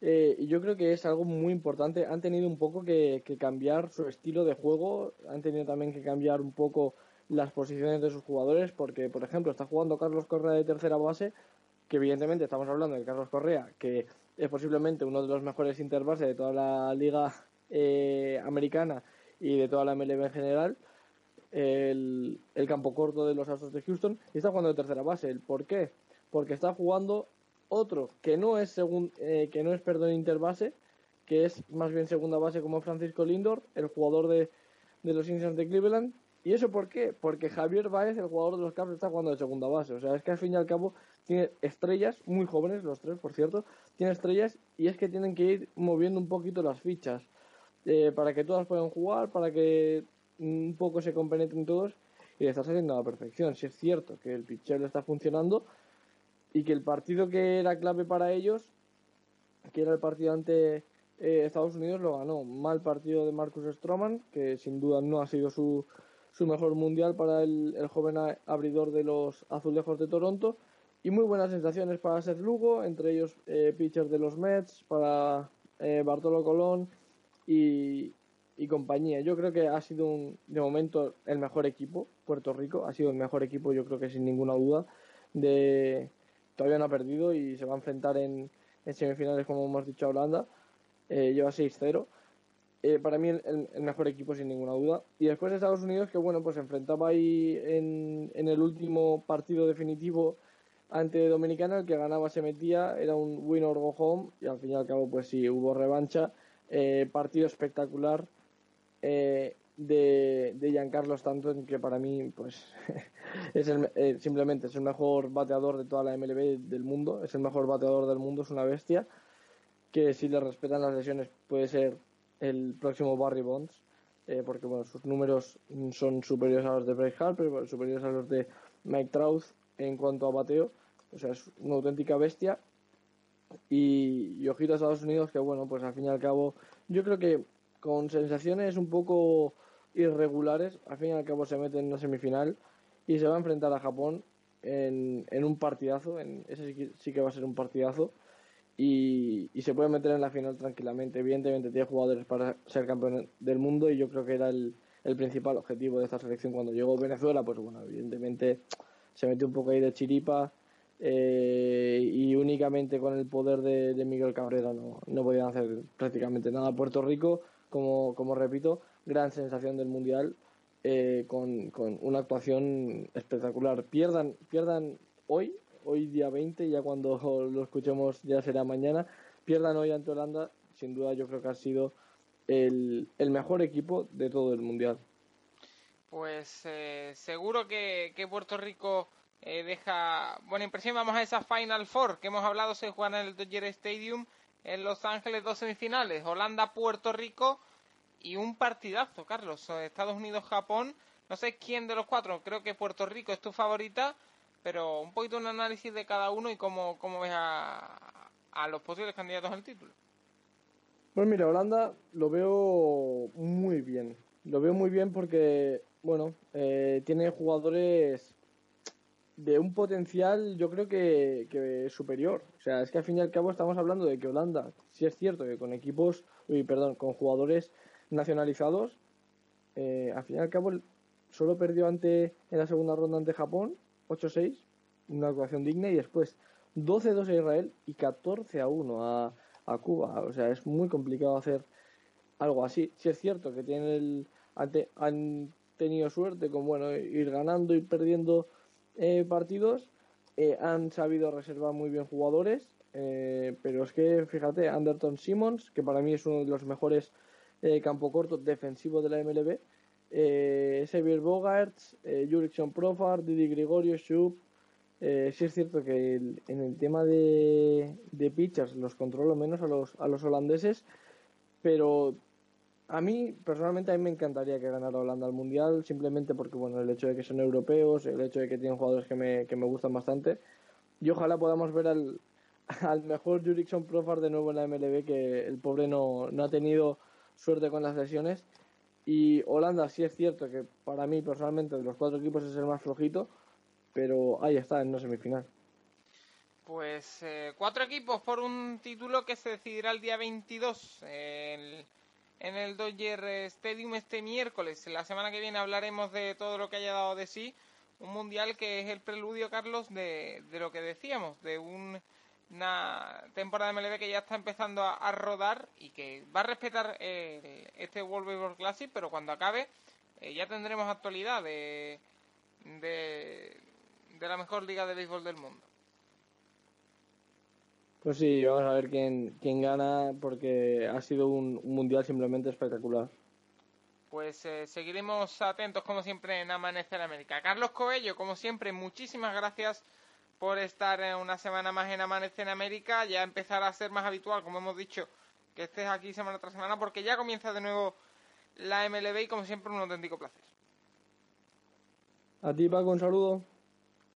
eh, yo creo que es algo muy importante. Han tenido un poco que, que cambiar su estilo de juego, han tenido también que cambiar un poco las posiciones de sus jugadores, porque, por ejemplo, está jugando Carlos Correa de tercera base, que evidentemente estamos hablando de Carlos Correa, que es posiblemente uno de los mejores interbase de toda la liga eh, americana y de toda la M L B en general, el, el campo corto de los Astros de Houston, y está jugando de tercera base. ¿El por qué? Porque está jugando otro que no es segun, eh, que no es perdón interbase, que es más bien segunda base, como Francisco Lindor, el jugador de, de los Indians de Cleveland. ¿Y eso por qué? Porque Javier Baez, el jugador de los Cubs, está jugando de segunda base. O sea, es que al fin y al cabo tiene estrellas, muy jóvenes los tres, por cierto, tiene estrellas, y es que tienen que ir moviendo un poquito las fichas eh, para que todas puedan jugar, para que un poco se compenetren todos, y le estás haciendo a la perfección. Si es cierto que el pitcher le está funcionando y que el partido que era clave para ellos, que era el partido ante eh, Estados Unidos, lo ganó. Mal partido de Marcus Stroman, que sin duda no ha sido su... su mejor mundial para el, el joven abridor de los Azulejos de Toronto, y muy buenas sensaciones para Seth Lugo, entre ellos eh, pitchers de los Mets, para eh, Bartolo Colón y, y compañía. Yo creo que ha sido un, de momento el mejor equipo, Puerto Rico, ha sido el mejor equipo, yo creo que sin ninguna duda, de todavía no ha perdido y se va a enfrentar en, en semifinales, como hemos dicho, a Holanda, eh, lleva seis cero. Eh, para mí el, el mejor equipo sin ninguna duda. Y después de Estados Unidos, que bueno, pues se enfrentaba ahí en, en el último partido definitivo ante Dominicana, el que ganaba se metía, era un win or go home, y al fin y al cabo pues sí, hubo revancha, eh, partido espectacular eh, de, de Giancarlo Stanton, que para mí pues es el, eh, simplemente es el mejor bateador de toda la M L B del mundo, es el mejor bateador del mundo, es una bestia, que si le respetan las lesiones puede ser el próximo Barry Bonds, eh, porque bueno, sus números son superiores a los de Bryce Harper, superiores a los de Mike Trout en cuanto a bateo. O sea, es una auténtica bestia, y, y ojito a Estados Unidos, que bueno, pues al fin y al cabo, yo creo que con sensaciones un poco irregulares, al fin y al cabo se mete en una semifinal y se va a enfrentar a Japón en, en un partidazo, en, ese sí que, sí que va a ser un partidazo, y, y se puede meter en la final tranquilamente. Evidentemente tiene jugadores para ser campeón del mundo y yo creo que era el, el principal objetivo de esta selección. Cuando llegó Venezuela, pues bueno, evidentemente se metió un poco ahí de chiripa, eh, y únicamente con el poder de, de Miguel Cabrera no, no podían hacer prácticamente nada. Puerto Rico, como, como repito, gran sensación del Mundial, eh, con, con una actuación espectacular. Pierdan, pierdan hoy, hoy día veinte, ya cuando lo escuchemos ya será mañana, pierdan hoy ante Holanda, sin duda yo creo que ha sido el, el mejor equipo de todo el Mundial. Pues eh, seguro que, que Puerto Rico eh, deja buena impresión. Vamos a esa Final Four que hemos hablado, se juegan en el Dodger Stadium en Los Ángeles, dos semifinales, Holanda-Puerto Rico y un partidazo, Carlos, Estados Unidos-Japón. No sé quién de los cuatro, creo que Puerto Rico es tu favorita, pero un poquito un análisis de cada uno y cómo, cómo ves a, a los posibles candidatos al título. Pues mira, Holanda lo veo muy bien, lo veo muy bien porque... Bueno, eh, tiene jugadores de un potencial yo creo que, que superior. O sea, es que al fin y al cabo estamos hablando de que Holanda, sí es cierto que con equipos, uy, perdón, con jugadores nacionalizados, eh, al fin y al cabo solo perdió ante en la segunda ronda ante Japón, ocho seis, una actuación digna, y después doce dos a Israel y catorce a uno a, a Cuba. O sea, es muy complicado hacer algo así. Sí es cierto que tiene el... ante, ante tenido suerte con bueno ir ganando y perdiendo eh, partidos, eh, han sabido reservar muy bien jugadores, eh, pero es que fíjate, Anderson Simmons, que para mí es uno de los mejores eh, campocortos defensivos de la M L B, eh, Xavier Bogaerts, eh, Jurickson Profar, Didi Gregorio, Shub, eh, sí es cierto que el, en el tema de, de pitchers los controlo menos a los, a los holandeses, pero a mí, personalmente, a mí me encantaría que ganara Holanda al Mundial, simplemente porque, bueno, el hecho de que son europeos, el hecho de que tienen jugadores que me, que me gustan bastante, y ojalá podamos ver al, al mejor Jurickson Profar de nuevo en la M L B, que el pobre no, no ha tenido suerte con las lesiones. Y Holanda sí es cierto que, para mí, personalmente, de los cuatro equipos es el más flojito, pero ahí está, en una semifinal. Pues eh, cuatro equipos por un título que se decidirá el día veintidós, eh, el... en el Dodger Stadium este miércoles. La semana que viene hablaremos de todo lo que haya dado de sí un mundial que es el preludio, Carlos, de, de lo que decíamos, de un, una temporada de M L B que ya está empezando a, a rodar y que va a respetar eh, este World Baseball Classic, pero cuando acabe eh, ya tendremos actualidad de, de, de la mejor liga de béisbol del mundo. Pues sí, vamos a ver quién, quién gana, porque ha sido un, un mundial simplemente espectacular. Pues eh, seguiremos atentos, como siempre, en Amanecer América. Carlos Coello, como siempre, muchísimas gracias por estar una semana más en Amanecer América. Ya empezará a ser más habitual, como hemos dicho, que estés aquí semana tras semana, porque ya comienza de nuevo la M L B y, como siempre, un auténtico placer. A ti, Paco, un saludo.